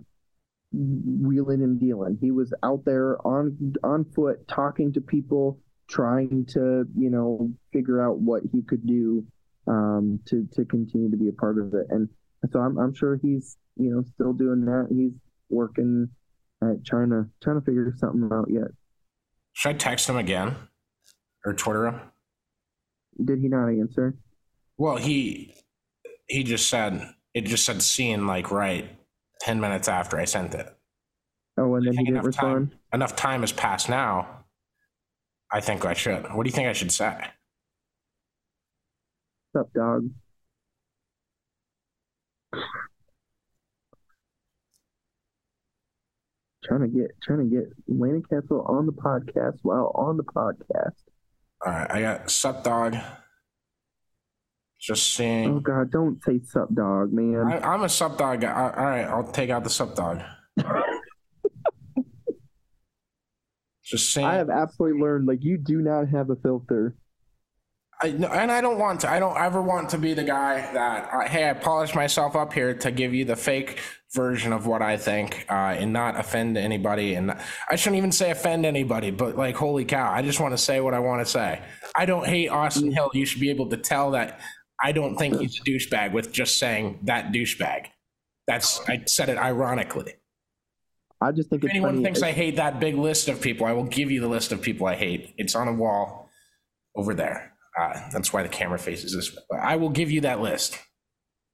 wheeling and dealing. He was out there on on foot talking to people, trying to, you know, figure out what he could do um, to, to continue to be a part of it. And so I'm I'm sure he's, you know, still doing that. He's working at trying to, trying to figure something out yet. Should I text him again or Twitter him? Did he not answer? Well, he he just said... It just said seen like right ten minutes after I sent it. Oh, and then he didn't respond? Time, enough time has passed now. I think I should. What do you think I should say? What's up, dog? Trying to get trying to get Landon Cassill on the podcast while on the podcast. All right, I got sup dog. Just saying. Oh God! Don't say sup dog, man. I, I'm a sup dog guy. All right, I'll take out the sup dog. Just saying. I have absolutely learned like you do not have a filter. I no, and I don't want to. I don't ever want to be the guy that uh, hey, I polished myself up here to give you the fake version of what I think uh, and not offend anybody. And not, I shouldn't even say offend anybody, but like holy cow, I just want to say what I want to say. I don't hate Austin Hill. You should be able to tell that. I don't think he's a douchebag with just saying that douchebag. That's I said it ironically. I just think if it's anyone funny, thinks it's... I hate that big list of people, I will give you the list of people I hate. It's on a wall over there. Uh, that's why the camera faces this way. But I will give you that list.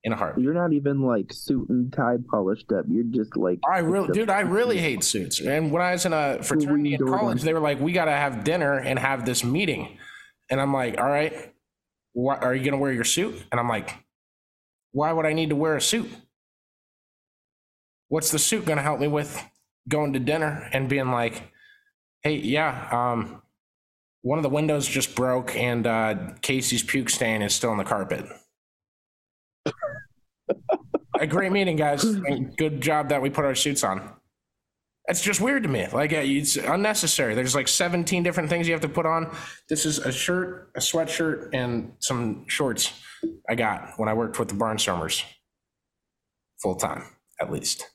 in a heartbeat. You're not even like suit and tie polished up. You're just like I really, dude. I really hate suits. And when I was in a fraternity in college, they were like, "We got to have dinner and have this meeting," and I'm like, "All right, what are you gonna wear your suit?" And I'm like, "Why would I need to wear a suit? What's the suit gonna help me with going to dinner and being like, hey, yeah, um, one of the windows just broke and uh, Casey's puke stain is still on the carpet." A great meeting, guys. And good job that we put our suits on. It's just weird to me. Like, it's unnecessary. There's like seventeen different things you have to put on. This is a shirt, a sweatshirt, and some shorts I got when I worked with the Barnstormers full time, at least.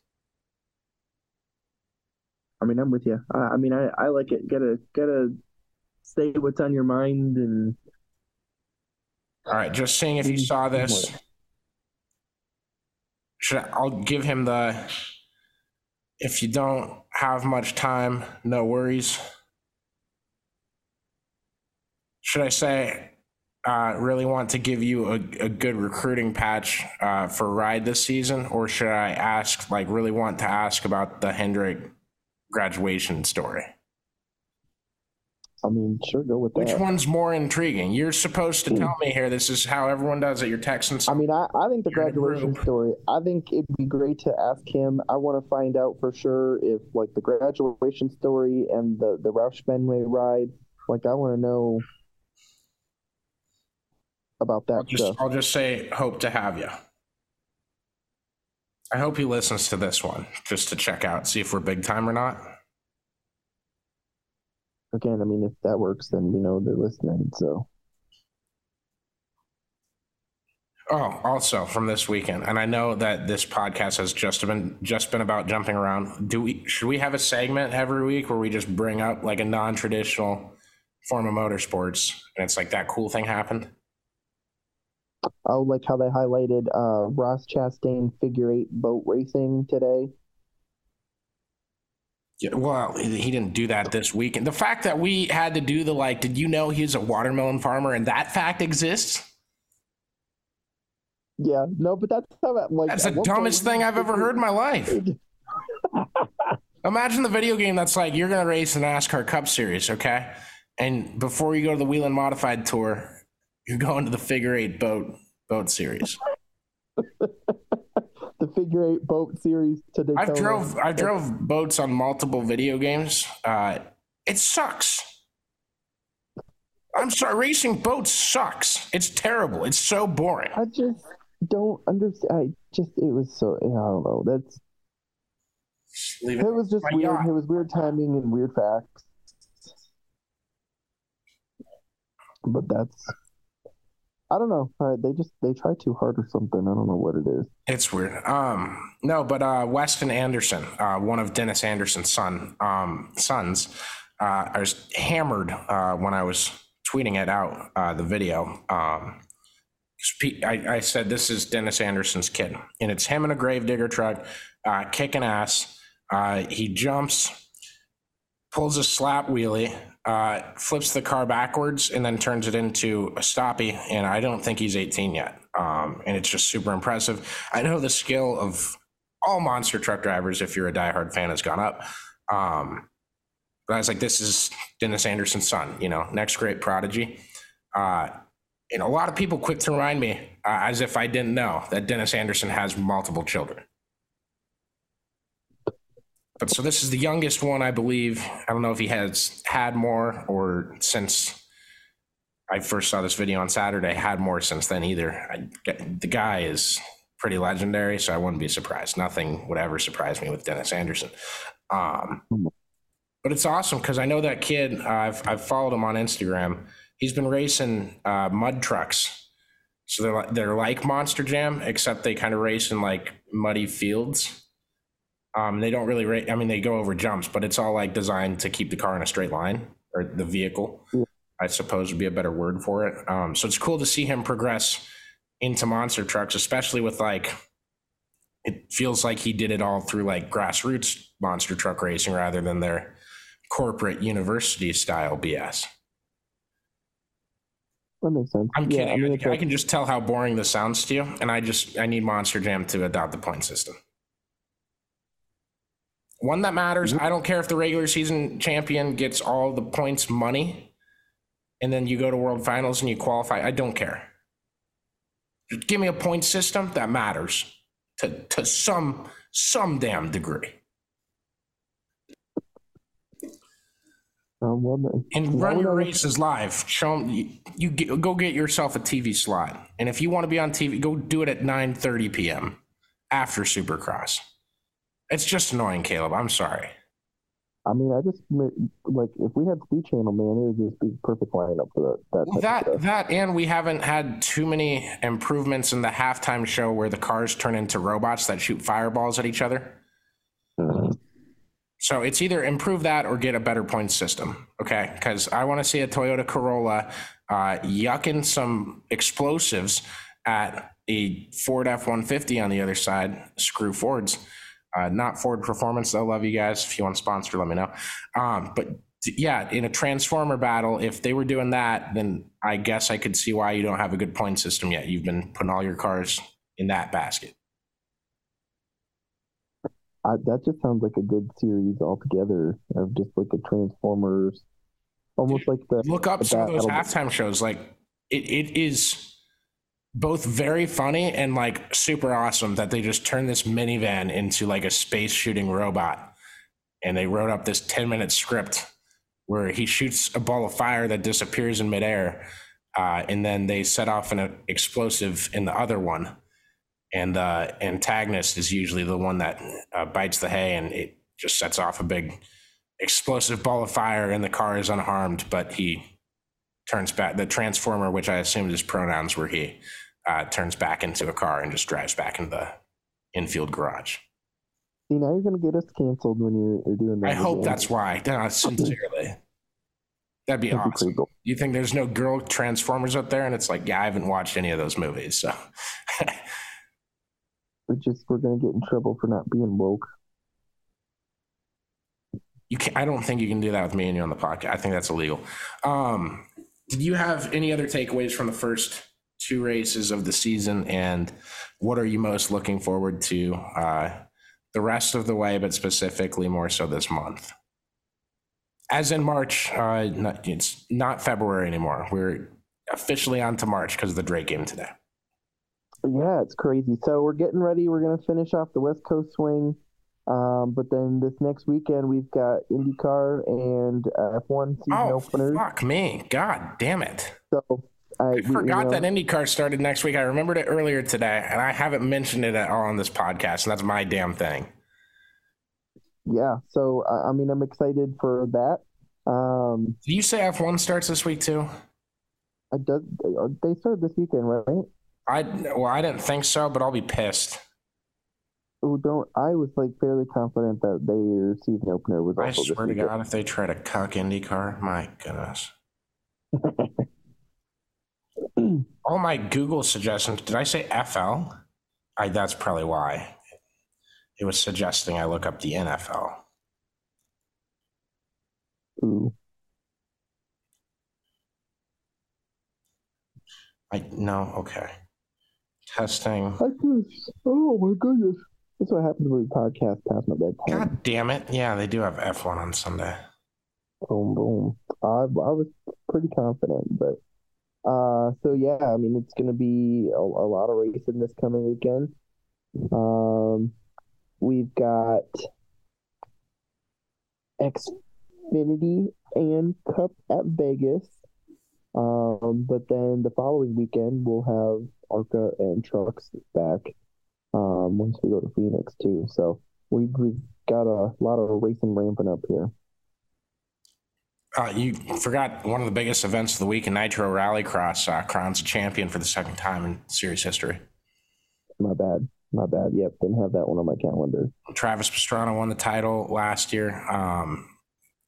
I mean, I'm with you. I, I mean, I, I like it. Gotta gotta say what's on your mind. And all right, just seeing if you saw this. Should I, I'll give him the, if you don't have much time, no worries. Should I say, uh, really want to give you a, a good recruiting patch uh, for Ride this season? Or should I ask, like, really want to ask about the Hendrick graduation story? I mean, sure, go with that. Which one's more intriguing? You're supposed to tell me here. This is how everyone does it. You're Texans. I mean, I, I think the graduation story, I think it'd be great to ask him. I want to find out for sure if, like, the graduation story and the, the Roush Fenway ride, like, I want to know about that. I'll just, stuff. I'll just say, hope to have you. I hope he listens to this one just to check out, see if we're big time or not. Again, I mean, if that works, then we know they're listening, so. Oh, also from this weekend, and I know that this podcast has just been just been about jumping around. Do we should we have a segment every week where we just bring up like a non-traditional form of motorsports, and it's like that cool thing happened? Oh, like how they highlighted uh, Ross Chastain figure eight boat racing today. Yeah, well, he didn't do that this weekend. The fact that we had to do the, like, did you know he's a watermelon farmer and that fact exists? Yeah, no, but that's how that, like, that's the dumbest thing I've ever heard in my life. Imagine the video game that's like, you're going to race the NASCAR Cup Series, okay? And before you go to the Wheeling Modified Tour, you're going to the figure eight boat boat series. The figure eight boat series to Daytona. I drove I drove boats on multiple video games. Uh, it sucks. I'm sorry, racing boats sucks. It's terrible. It's so boring. I just don't understand. I just it was so I don't know. That's it, it was just weird. God. It was weird timing and weird facts. But that's. I don't know. Uh, they just they try too hard or something. I don't know what it is. It's weird. Um, no, but uh, Weston Anderson, uh, one of Dennis Anderson's son, um, sons, uh, I was hammered uh, when I was tweeting it out, uh, the video. Um, I, I said, this is Dennis Anderson's kid, and it's him in a Gravedigger truck, uh, kicking ass. Uh, he jumps, pulls a slap wheelie. Uh, flips the car backwards and then turns it into a stoppie, and I don't think he's eighteen yet, um, and it's just super impressive. I know the skill of all monster truck drivers, if you're a diehard fan, has gone up, um, but I was like, this is Dennis Anderson's son, you know, next great prodigy, uh, and a lot of people quick to remind me, uh, as if I didn't know, that Dennis Anderson has multiple children. But so this is the youngest one, I believe. I don't know if he has had more or since I first saw this video on Saturday, had more since then either. I, the guy is pretty legendary, so I wouldn't be surprised. Nothing would ever surprise me with Dennis Anderson. Um, but it's awesome because I know that kid, uh, I've, I've followed him on Instagram. He's been racing uh, mud trucks. So they're, they're like Monster Jam, except they kind of race in like muddy fields. Um, they don't really rate. I mean, they go over jumps, but it's all like designed to keep the car in a straight line, or the vehicle, I suppose would be a better word for it. Um, so it's cool to see him progress into monster trucks, especially with like, it feels like he did it all through like grassroots monster truck racing rather than their corporate university style B S. That makes sense. I'm yeah, kidding. I, mean, I, think, like, I can just tell how boring this sounds to you, and I just I need Monster Jam to adopt the point system. One that matters. Mm-hmm. I don't care if the regular season champion gets all the points money, and then you go to World Finals and you qualify. I don't care. Just give me a point system that matters to to some some damn degree. Um, well, and Run Your Races live. Show them, you, you get, go get yourself a T V slot, and if you want to be on T V, go do it at nine thirty p.m. after Supercross. It's just annoying, Caleb. I'm sorry. I mean, I just like if we had Speed Channel, man, it would just be perfect lineup for that. That, that, of stuff. that, and we haven't had too many improvements in the halftime show where the cars turn into robots that shoot fireballs at each other. Mm-hmm. So it's either improve that or get a better point system, okay? Because I want to see a Toyota Corolla uh, yucking some explosives at a Ford F one fifty on the other side. Screw Fords. Uh, not Ford Performance. I love you guys. If you want to sponsor, let me know. Um, but, yeah, in a Transformer battle, if they were doing that, then I guess I could see why you don't have a good point system yet. You've been putting all your cars in that basket. I, that just sounds like a good series altogether of just like a Transformers, almost like the look up the some of those halftime shows. Like it, it is both very funny and like super awesome that they just turned this minivan into like a space shooting robot, and they wrote up this ten minute script where he shoots a ball of fire that disappears in midair, uh, and then they set off an uh, explosive in the other one. And the uh, antagonist is usually the one that uh, bites the hay, and it just sets off a big explosive ball of fire, and the car is unharmed, but he turns back. The Transformer, which I assumed his pronouns were he, uh, turns back into a car and just drives back into the infield garage. See, now you're going to get us canceled when you're, you're doing that. I hope that's it. Why. No, sincerely. That'd be That'd awesome. Be cool. You think there's no girl Transformers up there? And it's like, yeah, I haven't watched any of those movies, so... We're just we're gonna get in trouble for not being woke. You can I don't think you can do that with me and you on the podcast. I think that's illegal. Um, did you have any other takeaways from the first two races of the season, and what are you most looking forward to uh, the rest of the way, but specifically more so this month? As in March, uh, not, it's not February anymore. We're officially on to March because of the Drake game today. Yeah, it's crazy. So we're getting ready. We're going to finish off the West Coast swing. Um, but then this next weekend, we've got IndyCar and uh, F one season oh, openers. Oh, fuck me. God damn it. So I, I forgot you know, that IndyCar started next week. I remembered it earlier today, and I haven't mentioned it at all on this podcast, and that's my damn thing. Yeah, so, I mean, I'm excited for that. Um, Did you say F one starts this week, too? I do, they started this weekend, right? I well, I didn't think so, but I'll be pissed. Oh, don't! I was like fairly confident that their season opener was. I swear to God, if they try to cuck IndyCar, my goodness! All my Google suggestions. Did I say F L? I that's probably why. It was suggesting I look up the N F L. Ooh. I no okay. Testing. Oh my goodness. That's what happens with the podcast past my bedtime. God damn it. Yeah, they do have F one on Sunday. Boom, boom. I, I was pretty confident, but. Uh, so, yeah, I mean, it's going to be a, a lot of racing this coming weekend. Um, we've got Xfinity and Cup at Vegas. Um, but then the following weekend, we'll have ARCA and Trucks back um, once we go to Phoenix, too. So we've, we've got a lot of racing ramping up here. Uh, you forgot one of the biggest events of the week in Nitro Rallycross. Uh, crowns a champion for the second time in series history. My bad. My bad. Yep, didn't have that one on my calendar. Travis Pastrana won the title last year. Um,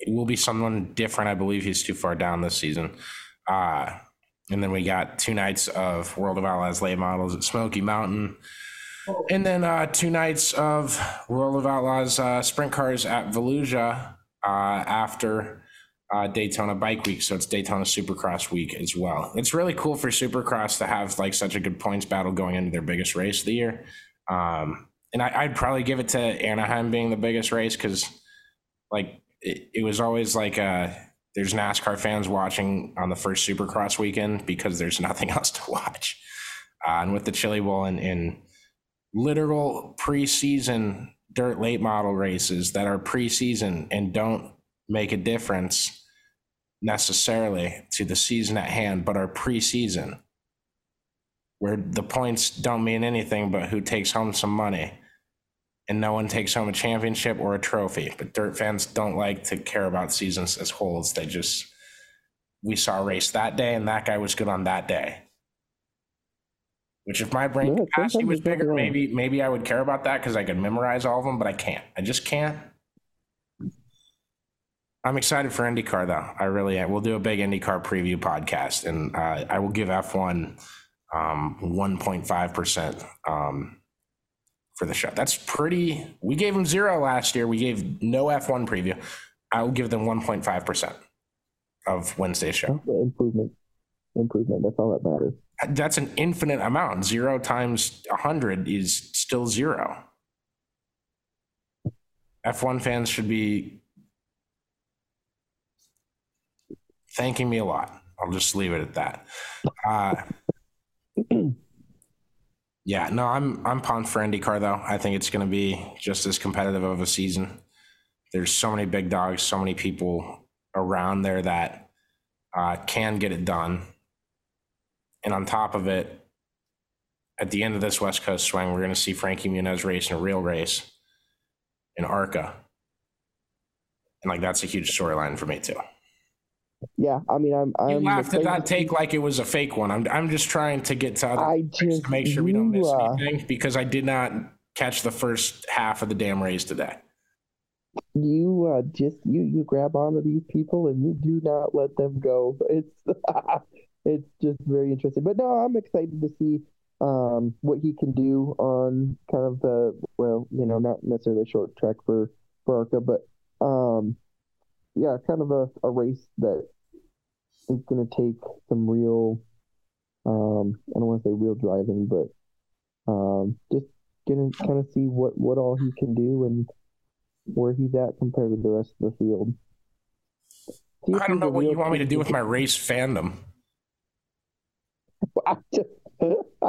it will be someone different. I believe he's too far down this season. Uh, and then we got two nights of World of Outlaws late models at Smoky Mountain. And then uh, two nights of World of Outlaws uh, sprint cars at Volusia uh, after uh, Daytona Bike Week, so it's Daytona Supercross Week as well. It's really cool for Supercross to have like such a good points battle going into their biggest race of the year. Um, and I, I'd probably give it to Anaheim being the biggest race because, like, it, it was always like a, there's NASCAR fans watching on the first Supercross weekend because there's nothing else to watch. Uh, and with the Chili Bowl and, and literal preseason dirt late model races that are preseason and don't make a difference necessarily to the season at hand, but are preseason, where the points don't mean anything but who takes home some money, and no one takes home a championship or a trophy. But dirt fans don't like to care about seasons as wholes. They just, we saw a race that day and that guy was good on that day. Which if my brain yeah, capacity was bigger, maybe maybe I would care about that because I could memorize all of them, but I can't. I just can't. I'm excited for IndyCar, though. I really am. We'll do a big IndyCar preview podcast, and uh, I will give F one um, one point five percent um, for the show. That's pretty. We gave them zero last year. We gave no F one preview. I will give them one point five percent of Wednesday's show. Improvement. Improvement. That's all that matters. That's an infinite amount. Zero times one hundred is still zero. F one fans should be thanking me a lot. I'll just leave it at that. Uh, yeah, no, I'm I'm pumped for IndyCar, though. I think it's going to be just as competitive of a season. There's so many big dogs, so many people around there that uh, can get it done. And on top of it, at the end of this West Coast swing, we're going to see Frankie Muniz race in a real race in ARCA. And, like, that's a huge storyline for me, too. Yeah, I mean, I'm... I'm you laughed at that take like it was a fake one. I'm I'm just trying to get to other just, to make sure we don't miss uh, anything because I did not catch the first half of the damn race today. You uh, just... You, you grab onto these people and you do not let them go. It's... It's just very interesting. But no, I'm excited to see um, what he can do on kind of the, well, you know, not necessarily short track for, for ARCA, but um, yeah, kind of a, a race that is going to take some real, um, I don't want to say real driving, but um, just going to kind of see what, what all he can do and where he's at compared to the rest of the field. See, I don't know what you want me to do with my race fandom.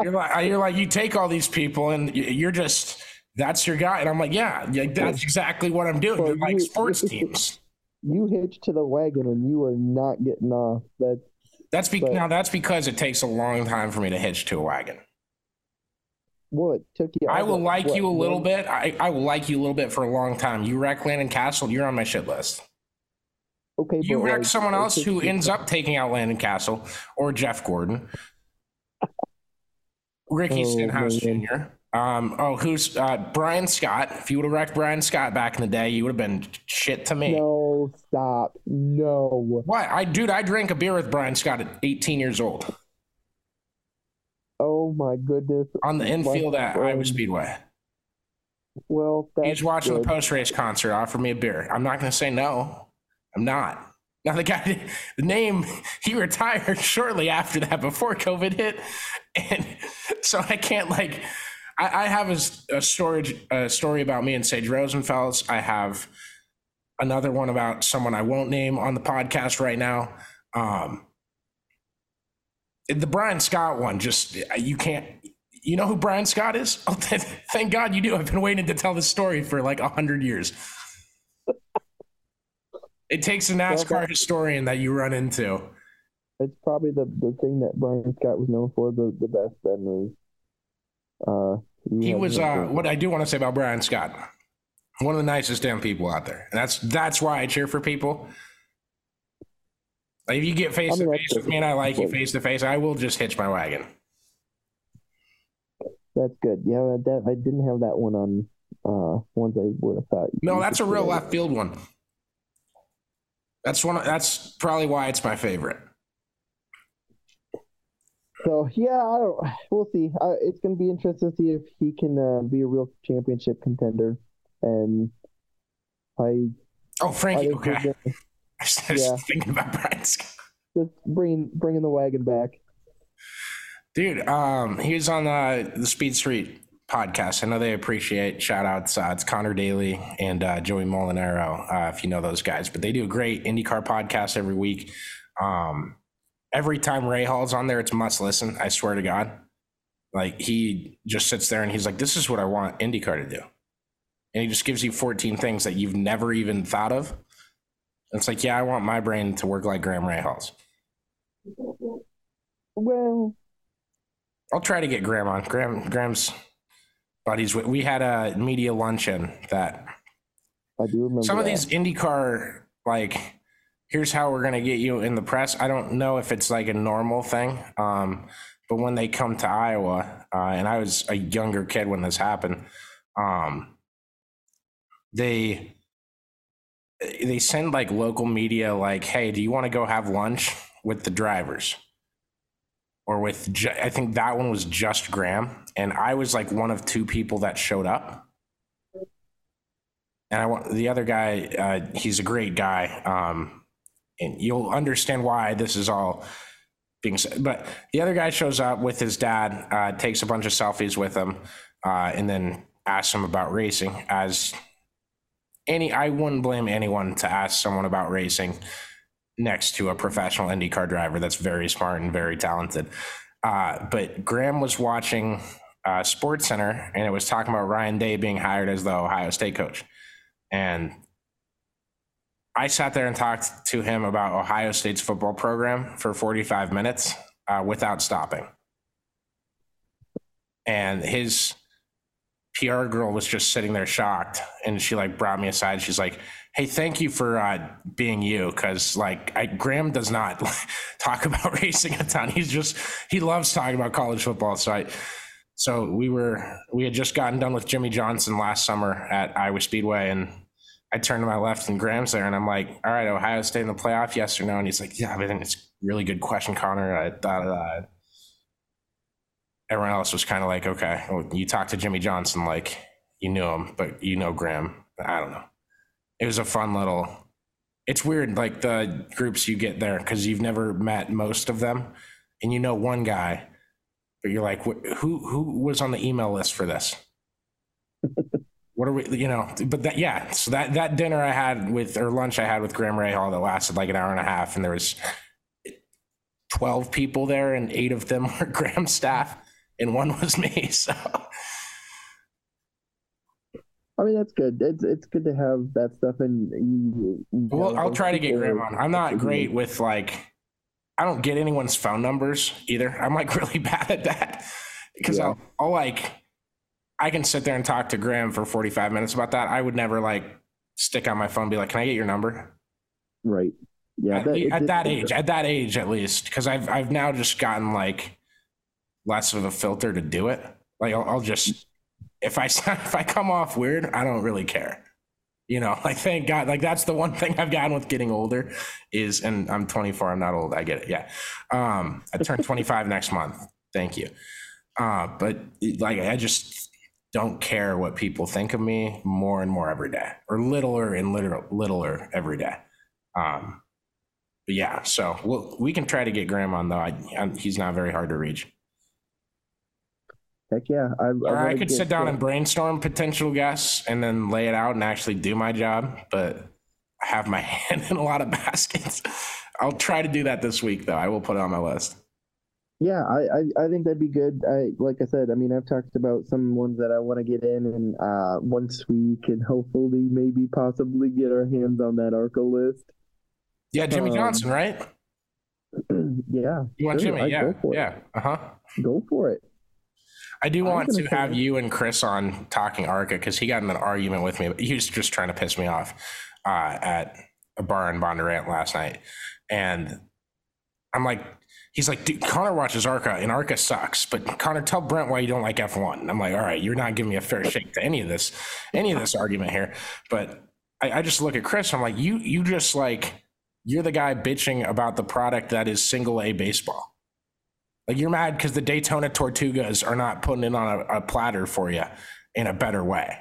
You're like, you're like, you take all these people and you're just, that's your guy. And I'm like, yeah, that's exactly what I'm doing. They're like sports teams. You hitch to the wagon and you are not getting off. That's, that's be- but, now that's because it takes a long time for me to hitch to a wagon. Well, it took you. I will the, like what, you a little what? bit. I, I will like you a little bit for a long time. You wreck Landon Cassill, you're on my shit list. Okay, you wreck like, someone else who ends up taking out Landon Cassill or Jeff Gordon. Ricky Stenhouse oh, Junior Um, oh, who's uh, Brian Scott? If you would have wrecked Brian Scott back in the day, you would have been shit to me. No, stop. No. What? I, dude, I drank a beer with Brian Scott at eighteen years old. Oh, my goodness. On the infield at Iowa Speedway. Well, that's He's watching good. The post-race concert, offered me a beer. I'm not going to say no. I'm not. Now, the guy, the name, he retired shortly after that before COVID hit. And so I can't, like, I, I have a, a, storage, a story about me and Sage Rosenfels. I have another one about someone I won't name on the podcast right now. Um, the Brian Scott one, just, you can't, you know who Brian Scott is? Oh, thank God you do. I've been waiting to tell this story for like one hundred years. It takes a NASCAR historian that you run into. It's probably the, the thing that Brian Scott was known for the, the best then was uh he, he was uh what I do want to say about Brian Scott. One of the nicest damn people out there. And that's that's why I cheer for people. Like if you get face to face with me and I like you face to face, I will just hitch my wagon. That's good. Yeah, that I didn't have that one on uh ones I would have thought. No, that's a real left field one. That's one. Of, that's probably why it's my favorite. So yeah, I don't, we'll see. Uh, it's going to be interesting to see if he can uh, be a real championship contender. And I. Oh, Frankie. I okay. I was, I was yeah. thinking about Brian Scott. Just bringing bringing the wagon back, dude. Um, he was on the the Speed Street podcast. I know they appreciate shout outs. Uh, it's Connor Daly and uh, Joey Molinaro, uh, if you know those guys. But they do a great IndyCar podcast every week. Um, every time Ray Hall's on there, it's a must listen. I swear to God, like he just sits there and he's like, "This is what I want IndyCar to do," and he just gives you fourteen things that you've never even thought of. It's like, yeah, I want my brain to work like Graham Rahals. Well, I'll try to get Graham on. Graham, Graham's buddies. We had a media luncheon that I do remember. Some of that. These IndyCar, like, here's how we're gonna get you in the press. I don't know if it's like a normal thing, um, but when they come to Iowa, uh, and I was a younger kid when this happened, um, they. they send like local media, like, hey, do you want to go have lunch with the drivers or with, ju- I think that one was just Graham. And I was like one of two people that showed up, and I want the other guy, uh, he's a great guy. Um, and you'll understand why this is all being said, but the other guy shows up with his dad, uh, takes a bunch of selfies with him, uh, and then asks him about racing. As Any, I wouldn't blame anyone to ask someone about racing next to a professional IndyCar driver that's very smart and very talented. Uh, but Graham was watching uh, Sports Center, and it was talking about Ryan Day being hired as the Ohio State coach. And I sat there and talked to him about Ohio State's football program for forty-five minutes uh, without stopping. And his P R girl was just sitting there shocked, and she like brought me aside. She's like, hey, thank you for uh, being you. Cause like I, Graham does not talk about racing a ton. He's just, he loves talking about college football. So I, so we were, we had just gotten done with Jimmy Johnson last summer at Iowa Speedway. And I turned to my left and Graham's there, and I'm like, all right, Ohio State in the playoff, yes or no? And he's like, yeah, but then it's a really good question, Connor. I thought of that. Everyone else was kind of like, okay, well, you talked to Jimmy Johnson, like you knew him, but you know Graham. I don't know. It was a fun little, it's weird, like the groups you get there, because you've never met most of them, and you know one guy, but you're like, who who was on the email list for this? What are we, you know, but that, yeah. So that, that dinner I had with, or lunch I had with Graham Rahal that lasted like an hour and a half, and there was twelve people there, and eight of them were Graham's staff. And one was me, so. I mean, that's good. It's it's good to have that stuff. And you, you well, I'll try to get Graham on. I'm not great with like, I don't get anyone's phone numbers either. I'm like really bad at that, because yeah. I'll, I'll like, I can sit there and talk to Graham for forty-five minutes about that. I would never like stick on my phone and be like, "Can I get your number?" Right. Yeah. At, that, le- at that age, at that age, at least, because I've I've now just gotten like less of a filter to do it. Like I'll, I'll just, if I if I come off weird, I don't really care, you know. Like thank God, like that's the one thing I've gotten with getting older is, and I'm twenty-four, I'm not old, I get it. Yeah, um, I turn twenty-five next month. Thank you. Uh, but like I just don't care what people think of me more and more every day, or littler and littler, littler every day. Um, but yeah, so we'll, we can try to get Graham on though. I, I'm, he's not very hard to reach. Heck yeah. I, I, or I could sit down and brainstorm potential guests and then lay it out and actually do my job, but I have my hand in a lot of baskets. I'll try to do that this week, though. I will put it on my list. Yeah, I, I, I think that'd be good. I Like I said, I mean, I've talked about some ones that I want to get in, and uh, once we can hopefully maybe possibly get our hands on that ARCA list. Yeah, Jimmy um, Johnson, right? Yeah. You want sure, Jimmy? I'd yeah. Yeah. It. Uh-huh. Go for it. I do want to have you and Chris on talking ARCA, because he got in an argument with me. But he was just trying to piss me off uh, at a bar in Bondurant last night. And I'm like, he's like, dude, Connor watches ARCA and ARCA sucks. But Connor, tell Brent why you don't like F one. And I'm like, all right, you're not giving me a fair shake to any of this, any of this argument here. But I, I just look at Chris. I'm like, you, you just like, you're the guy bitching about the product that is single A baseball. Like you're mad because the Daytona Tortugas are not putting it on a, a platter for you in a better way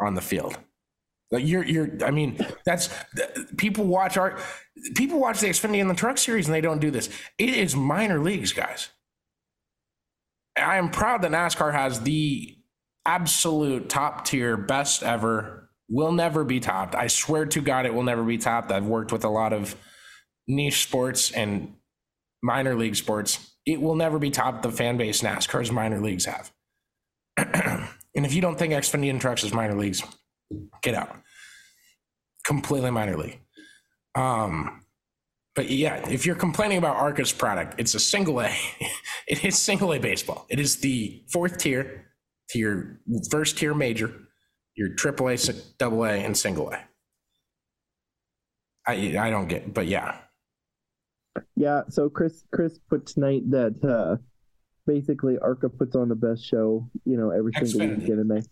on the field. Like you're, you're. I mean, that's people watch our people watch the Xfinity and the Truck Series, and they don't do this. It is minor leagues, guys. I am proud that NASCAR has the absolute top tier, best ever. Will never be topped. I swear to God, it will never be topped. I've worked with a lot of niche sports and minor league sports. It will never be topped. The fan base NASCAR's minor leagues have. And if you don't think Xfinity and Trucks is minor leagues, get out. Completely minor league. Um, but yeah, if you're complaining about ARCA's product, it's a single A. It is single A baseball. It is the fourth tier to your first tier major, your triple A, double A, and single A. I I don't get it, but yeah. Yeah, so Chris Chris put tonight that uh, basically ARCA puts on the best show, you know, every Xfinity. Single weekend, and they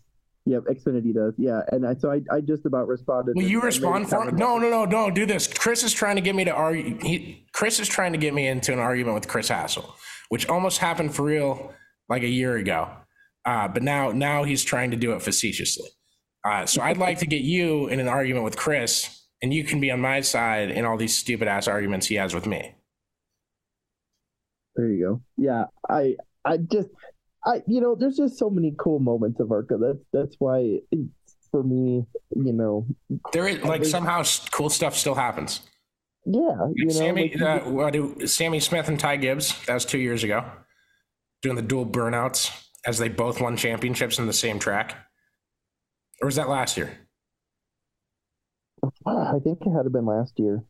Yep, Xfinity does. Yeah, and I, so I, I just about responded. Will you respond for him? No, no, no, don't do this. Chris is trying to get me to argue. He, Chris is trying to get me into an argument with Chris Hassel, which almost happened for real like a year ago. Uh, but now, now he's trying to do it facetiously. Uh, so I'd like to get you in an argument with Chris, and you can be on my side in all these stupid ass arguments he has with me. There you go. Yeah, I, I just. I, you know, there's just so many cool moments of ARCA. That's that's why, for me, you know, there is like somehow cool stuff still happens. Yeah, you Sammy, know, like, uh, Sammy Smith and Ty Gibbs. That was two years ago, doing the dual burnouts as they both won championships in the same track. Or was that last year? I think it had been last year.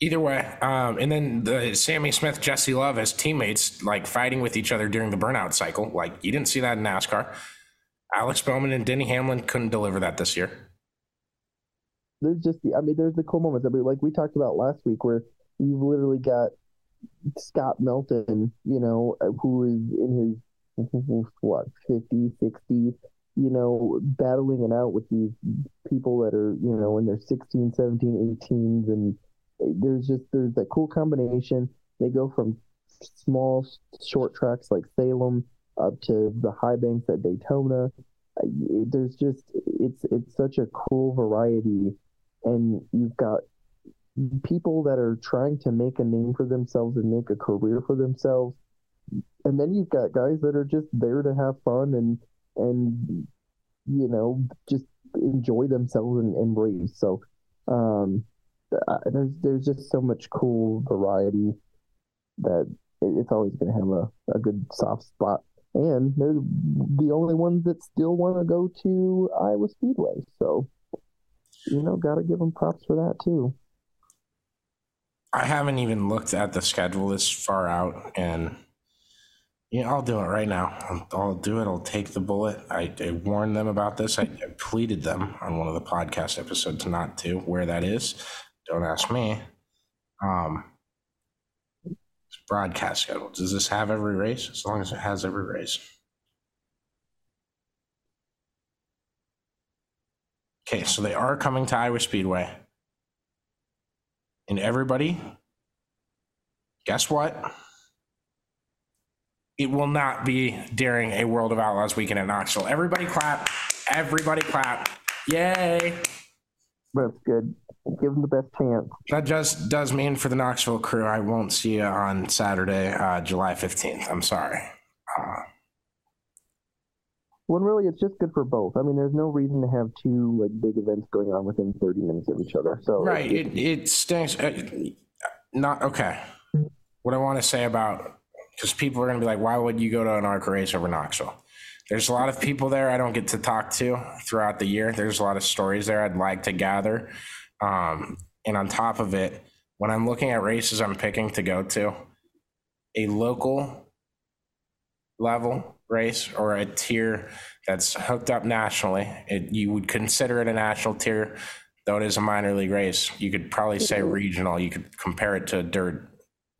Either way, um, and then the Sammy Smith, Jesse Love as teammates, like fighting with each other during the burnout cycle. Like you didn't see that in NASCAR. Alex Bowman and Denny Hamlin couldn't deliver that this year. There's just the, I mean, there's the cool moments. I mean, like we talked about last week, where you've literally got Scott Melton, you know, who is in his what fifty, sixty, you know, battling it out with these people that are, you know, in their sixteen, seventeen, eighteens, and there's just there's that cool combination. They go from small short tracks like Salem up to the high banks at Daytona. There's just it's it's such a cool variety, and you've got people that are trying to make a name for themselves and make a career for themselves, and then you've got guys that are just there to have fun and and you know just enjoy themselves and, and race. So um Uh, there's there's just so much cool variety that it's always going to have a, a good soft spot, and they're the only ones that still want to go to Iowa Speedway, so you know got to give them props for that too. I haven't even looked at the schedule this far out, and yeah, you know, I'll do it right now. I'll, I'll do it. I'll take the bullet. I, I warned them about this. I, I pleaded them on one of the podcast episodes not to. Where that is, don't ask me. Um, it's broadcast schedule. Does this have every race? As long as it has every race. Okay, so they are coming to Iowa Speedway. And everybody, guess what? It will not be during a World of Outlaws weekend at Knoxville. Everybody clap. Everybody clap. Yay. That's good. Give them the best chance. That just does mean for the Knoxville crew, I won't see you on Saturday, uh, July fifteenth. I'm sorry. Uh, well, really, it's just good for both. I mean, there's no reason to have two like big events going on within thirty minutes of each other. So right. It, it, it stinks. It, not okay. What I want to say about, because people are going to be like, why would you go to an ARCA race over Knoxville? There's a lot of people there I don't get to talk to throughout the year. There's a lot of stories there I'd like to gather. Um, and on top of it, when I'm looking at races I'm picking to go to, a local level race or a tier that's hooked up nationally, it, you would consider it a national tier, though it is a minor league race. You could probably say regional. You could compare it to a dirt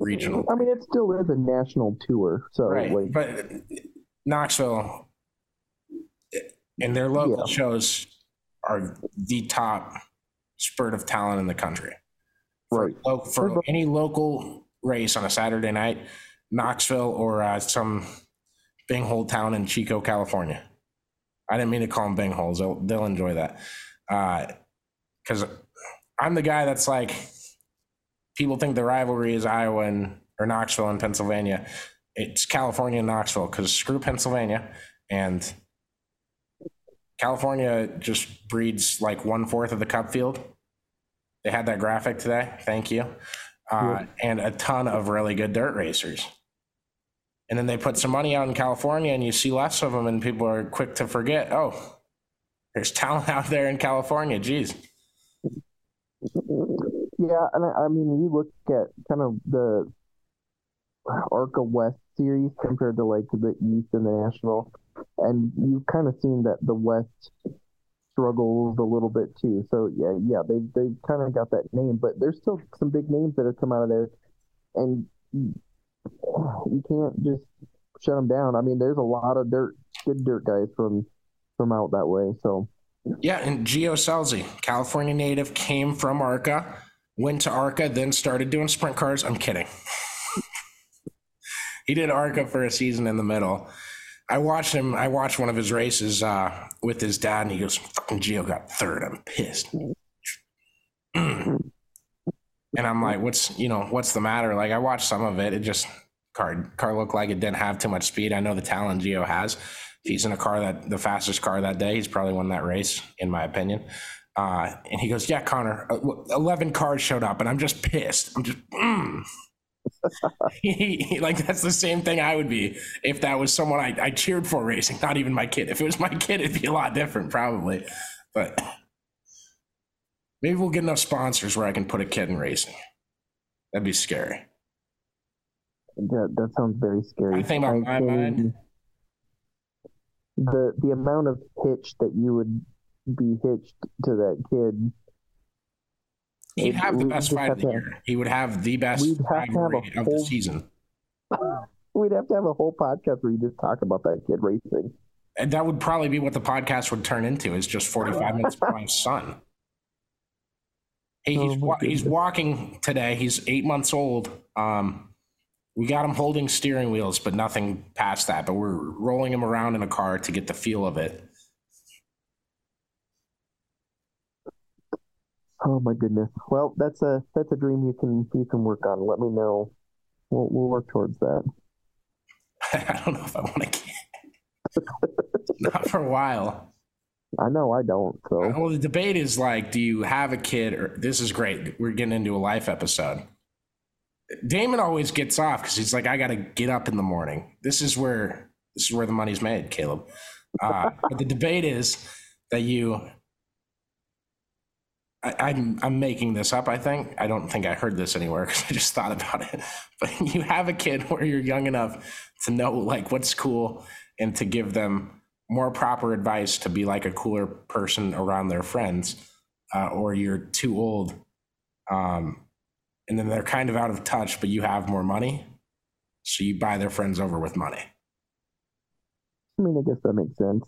regional. I mean, it still is a national tour. So, right. Like, but Knoxville and their local yeah. shows are the top spurt of talent in the country. For, right. Lo- for right. any local race on a Saturday night, Knoxville or uh, some binghole town in Chico, California. I didn't mean to call them bingholes. They'll, they'll enjoy that. Uh, because I'm the guy that's like, people think the rivalry is Iowa and or Knoxville and Pennsylvania. It's California and Knoxville, because screw Pennsylvania, and California just breeds like one fourth of the Cup field. They had that graphic today. Thank you. Uh, yep. And a ton of really good dirt racers. And then they put some money out in California and you see less of them, and people are quick to forget, oh, there's talent out there in California. Geez. Yeah. And I, I mean, you look at kind of the ARCA West series compared to like the East and the National, and you've kind of seen that the West struggles a little bit too. So yeah, yeah, they they kind of got that name, but there's still some big names that have come out of there, and you can't just shut them down. I mean, there's a lot of dirt, good dirt guys from from out that way. So yeah, and Gio Selzy, California native, came from ARCA, went to ARCA, then started doing sprint cars. I'm kidding. He did ARCA for a season in the middle. I watched him. I watched one of his races uh, with his dad, and he goes, "Fucking Gio got third. I'm pissed." And I'm like, "What's you know, what's the matter?" Like, I watched some of it. It just car car looked like it didn't have too much speed. I know the talent Gio has. If he's in a car that the fastest car that day, he's probably won that race, in my opinion. Uh, and he goes, "Yeah, Connor, eleven cars showed up, and I'm just pissed. I'm just." Mm. he, he, like, that's the same thing I would be if that was someone I, I cheered for racing, not even my kid. If it was my kid, it'd be a lot different probably, but maybe we'll get enough sponsors where I can put a kid in racing. That'd be scary. That, that sounds very scary. I think about my mind. The, the amount of hitch that you would be hitched to that kid. He'd have the best fight of the year. He would have the best fight of the season. We'd have to have a whole podcast where you just talk about that kid racing. And that would probably be what the podcast would turn into, is just forty-five minutes of my son. Hey, he's, oh, he's walking today. He's eight months old. Um, we got him holding steering wheels, but nothing past that. But we're rolling him around in a car to get the feel of it. Oh my goodness! Well, that's a that's a dream you can you can work on. Let me know. We'll we'll work towards that. I don't know if I want to get. Not for a while. I know I don't. So well, the debate is like, do you have a kid? Or this is great. We're getting into a life episode. Damon always gets off because he's like, I got to get up in the morning. This is where this is where the money's made, Caleb. Uh, but the debate is that you. I, I'm I'm making this up. I think I don't think I heard this anywhere because I just thought about it. But you have a kid where you're young enough to know like what's cool and to give them more proper advice to be like a cooler person around their friends, uh, or you're too old, um, and then they're kind of out of touch. But you have more money, so you buy their friends over with money. I mean, I guess that makes sense.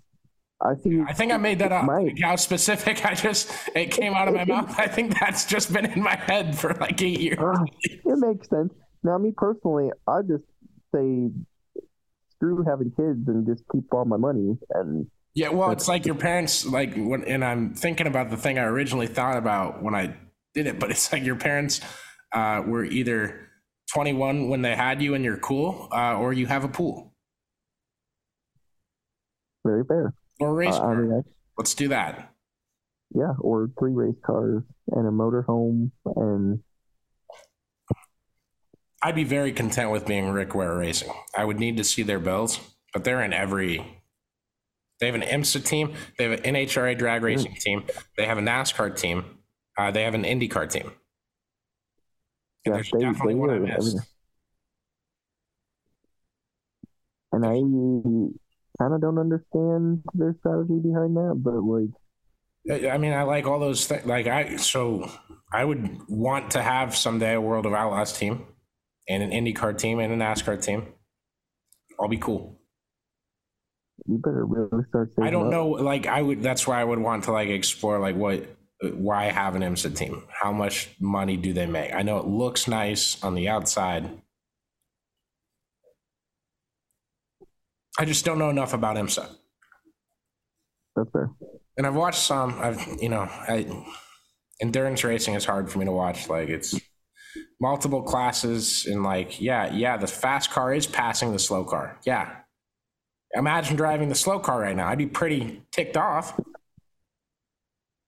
I think, I think I made that up. Like how specific I just, it came out of my mouth. I think that's just been in my head for like eight years. Uh, it makes sense. Now, me personally, I just say, screw having kids and just keep all my money. And yeah, well, it's like your parents, like when, and I'm thinking about the thing I originally thought about when I did it, but it's like your parents uh, were either twenty-one when they had you and you're cool, uh, or you have a pool. Very fair. Or a race uh, car. I mean, I, let's do that. Yeah, or three race cars and a motorhome. And I'd be very content with being Rick Ware Racing. I would need to see their bills, but they're in every. They have an IMSA team. They have an N H R A drag racing mm. team. They have a NASCAR team. Uh, they have an IndyCar team. Yeah, there's they, definitely they one I missed. And I. kind of don't understand their strategy behind that, but like, I mean, I like all those things. Like I, so I would want to have someday a World of Outlaws team and an IndyCar team and a NASCAR team. I'll be cool. You better really start. I don't up. know. Like I would, that's why I would want to like explore, like what, why have an IMSA team? How much money do they make? I know it looks nice on the outside. I just don't know enough about IMSA. That's fair. And I've watched some. I've you know I endurance racing is hard for me to watch. Like, it's multiple classes, and like, yeah, yeah, the fast car is passing the slow car. Yeah. Imagine driving the slow car right now. I'd be pretty ticked off.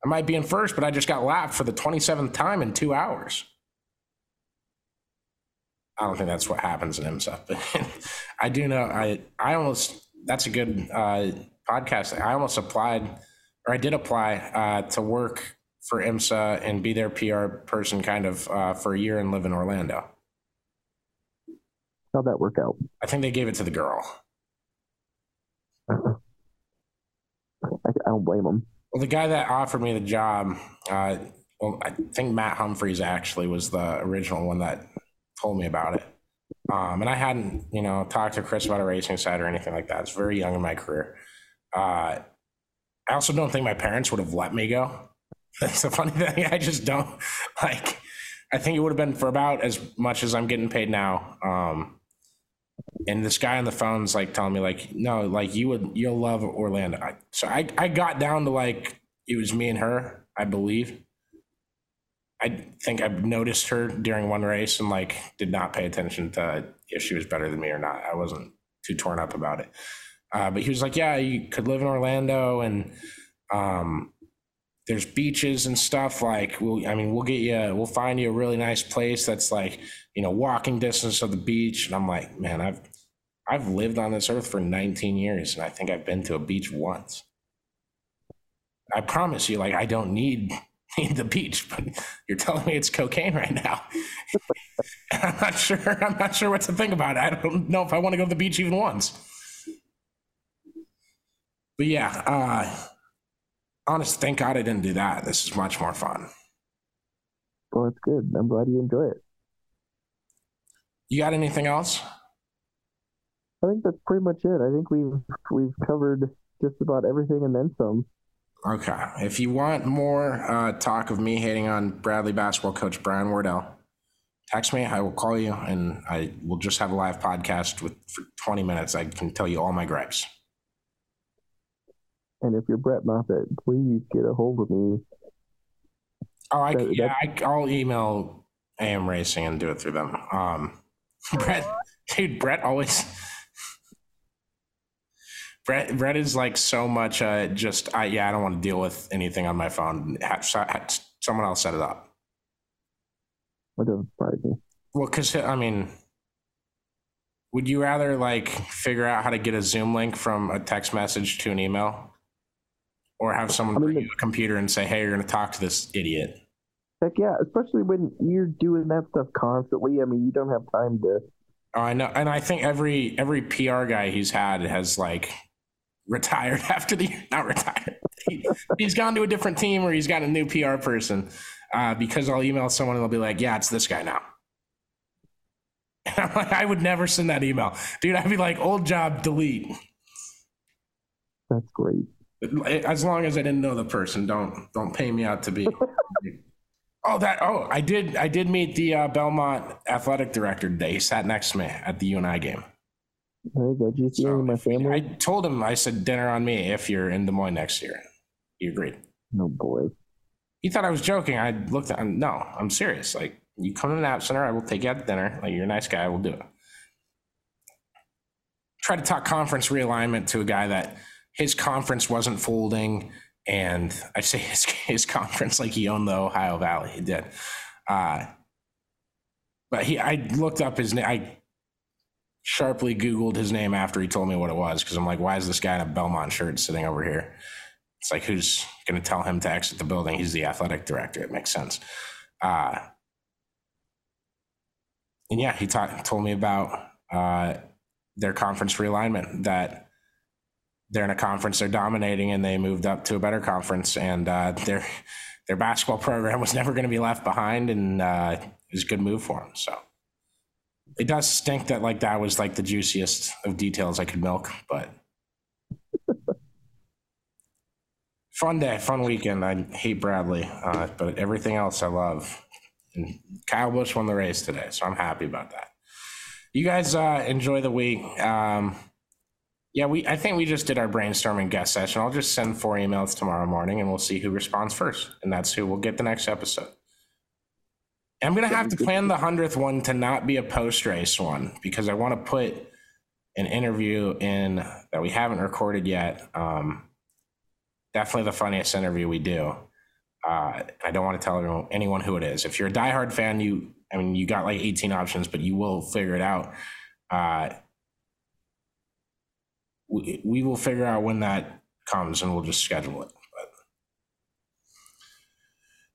I might be in first, but I just got lapped for the twenty-seventh time in two hours. I don't think that's what happens in IMSA, but I do know, I, I almost, that's a good uh, podcast. I almost applied, or I did apply uh, to work for IMSA and be their P R person kind of uh, for a year and live in Orlando. How'd that work out? I think they gave it to the girl. Uh-huh. I, I don't blame them. Well, the guy that offered me the job, uh, well, I think Matt Humphreys actually was the original one that told me about it. Um, and I hadn't, you know, talked to Chris about a racing side or anything like that. It's very young in my career. Uh, I also don't think my parents would have let me go. That's the funny thing. I just don't, like, I think it would have been for about as much as I'm getting paid now. Um, and this guy on the phone's like telling me like, no, like you would, you'll love Orlando. I, so I, I got down to like, it was me and her, I believe. I think I noticed her during one race and like did not pay attention to if she was better than me or not. I wasn't too torn up about it. Uh, but he was like, yeah, you could live in Orlando and um, there's beaches and stuff. Like, we'll, I mean, we'll get you, we'll find you a really nice place that's like, you know, walking distance of the beach. And I'm like, man, I've, I've lived on this earth for nineteen years and I think I've been to a beach once. I promise you, like, I don't need need the beach, but you're telling me it's cocaine right now. I'm not sure. I'm not sure what to think about it. I don't know if I want to go to the beach even once. But yeah, uh, honest, thank God I didn't do that. This is much more fun. Well, it's good. I'm glad you enjoy it. You got anything else? I think that's pretty much it. I think we've we've covered just about everything and then some. Okay. If you want more uh, talk of me hating on Bradley basketball coach Brian Wardell, text me. I will call you, and I will just have a live podcast with for twenty minutes. I can tell you all my gripes. And if you're Brett Moffitt, please get a hold of me. Oh, I, that, yeah, I, I'll email A M Racing and do it through them. Um, Brett, dude, Brett always... Brett, Brett is like so much uh, just, I, yeah, I don't want to deal with anything on my phone. Have, have, someone else set it up. That doesn't surprise me. Well, because, I mean, would you rather like figure out how to get a Zoom link from a text message to an email? Or have someone I mean, bring you a computer and say, hey, you're going to talk to this idiot? Heck yeah, especially when you're doing that stuff constantly. I mean, you don't have time to. Oh, I know. And I think every every P R guy he's had has like, retired after the not retired he, he's gone to a different team or he's got a new P R person uh because I'll email someone and they'll be like, yeah, it's this guy now, and I'm like, I would never send that email, dude. I'd be like, old job, delete. That's great. As long as I didn't know the person, don't don't pay me out to be oh that oh I did I did meet the uh, Belmont athletic director today. He sat next to me at the U N I game. There you go. Did you see so, any of my family? I told him, I said, dinner on me if you're in Des Moines next year. He agreed. No, boy. He thought I was joking. I looked at him. No, I'm serious. Like, you come to the Nap Center, I will take you out to dinner. Like, you're a nice guy. I will do it. Try to talk conference realignment to a guy that his conference wasn't folding. And I say his, his conference like he owned the Ohio Valley. He did. Uh, but he, I looked up his name. I sharply Googled his name after he told me what it was, because I'm like, why is this guy in a Belmont shirt sitting over here? It's like, who's going to tell him to exit the building? He's the athletic director. It makes sense. Uh, and yeah, he ta- told me about uh, their conference realignment, that they're in a conference they're dominating and they moved up to a better conference, and uh, their their basketball program was never going to be left behind, and uh, it was a good move for him. So it does stink that like that was like the juiciest of details I could milk, but fun day, fun weekend. I hate Bradley, uh, but everything else I love. And Kyle Bush won the race today, so I'm happy about that. You guys uh, enjoy the week. Um, Yeah, we. I think we just did our brainstorming guest session. I'll just send four emails tomorrow morning, and we'll see who responds first, and that's who will get the next episode. I'm gonna have to plan the hundredth one to not be a post-race one, because I want to put an interview in that we haven't recorded yet. Um, definitely the funniest interview we do. Uh, I don't want to tell anyone who it is. If you're a diehard fan, you, I mean, you got like eighteen options, but you will figure it out. Uh, we, we will figure out when that comes, and we'll just schedule it. But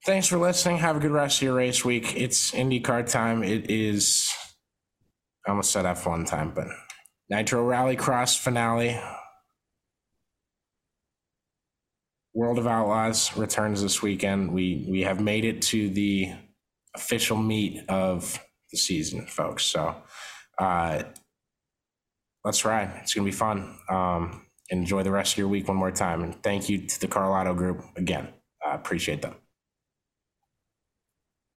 thanks for listening. Have a good rest of your race week. It's IndyCar time. It is, I almost said F one time, but Nitro Rallycross finale. World of Outlaws returns this weekend. We we have made it to the official meet of the season, folks. So uh, let's ride. It's going to be fun. Um, enjoy the rest of your week one more time. And thank you to the Carl Otto group again. I appreciate them.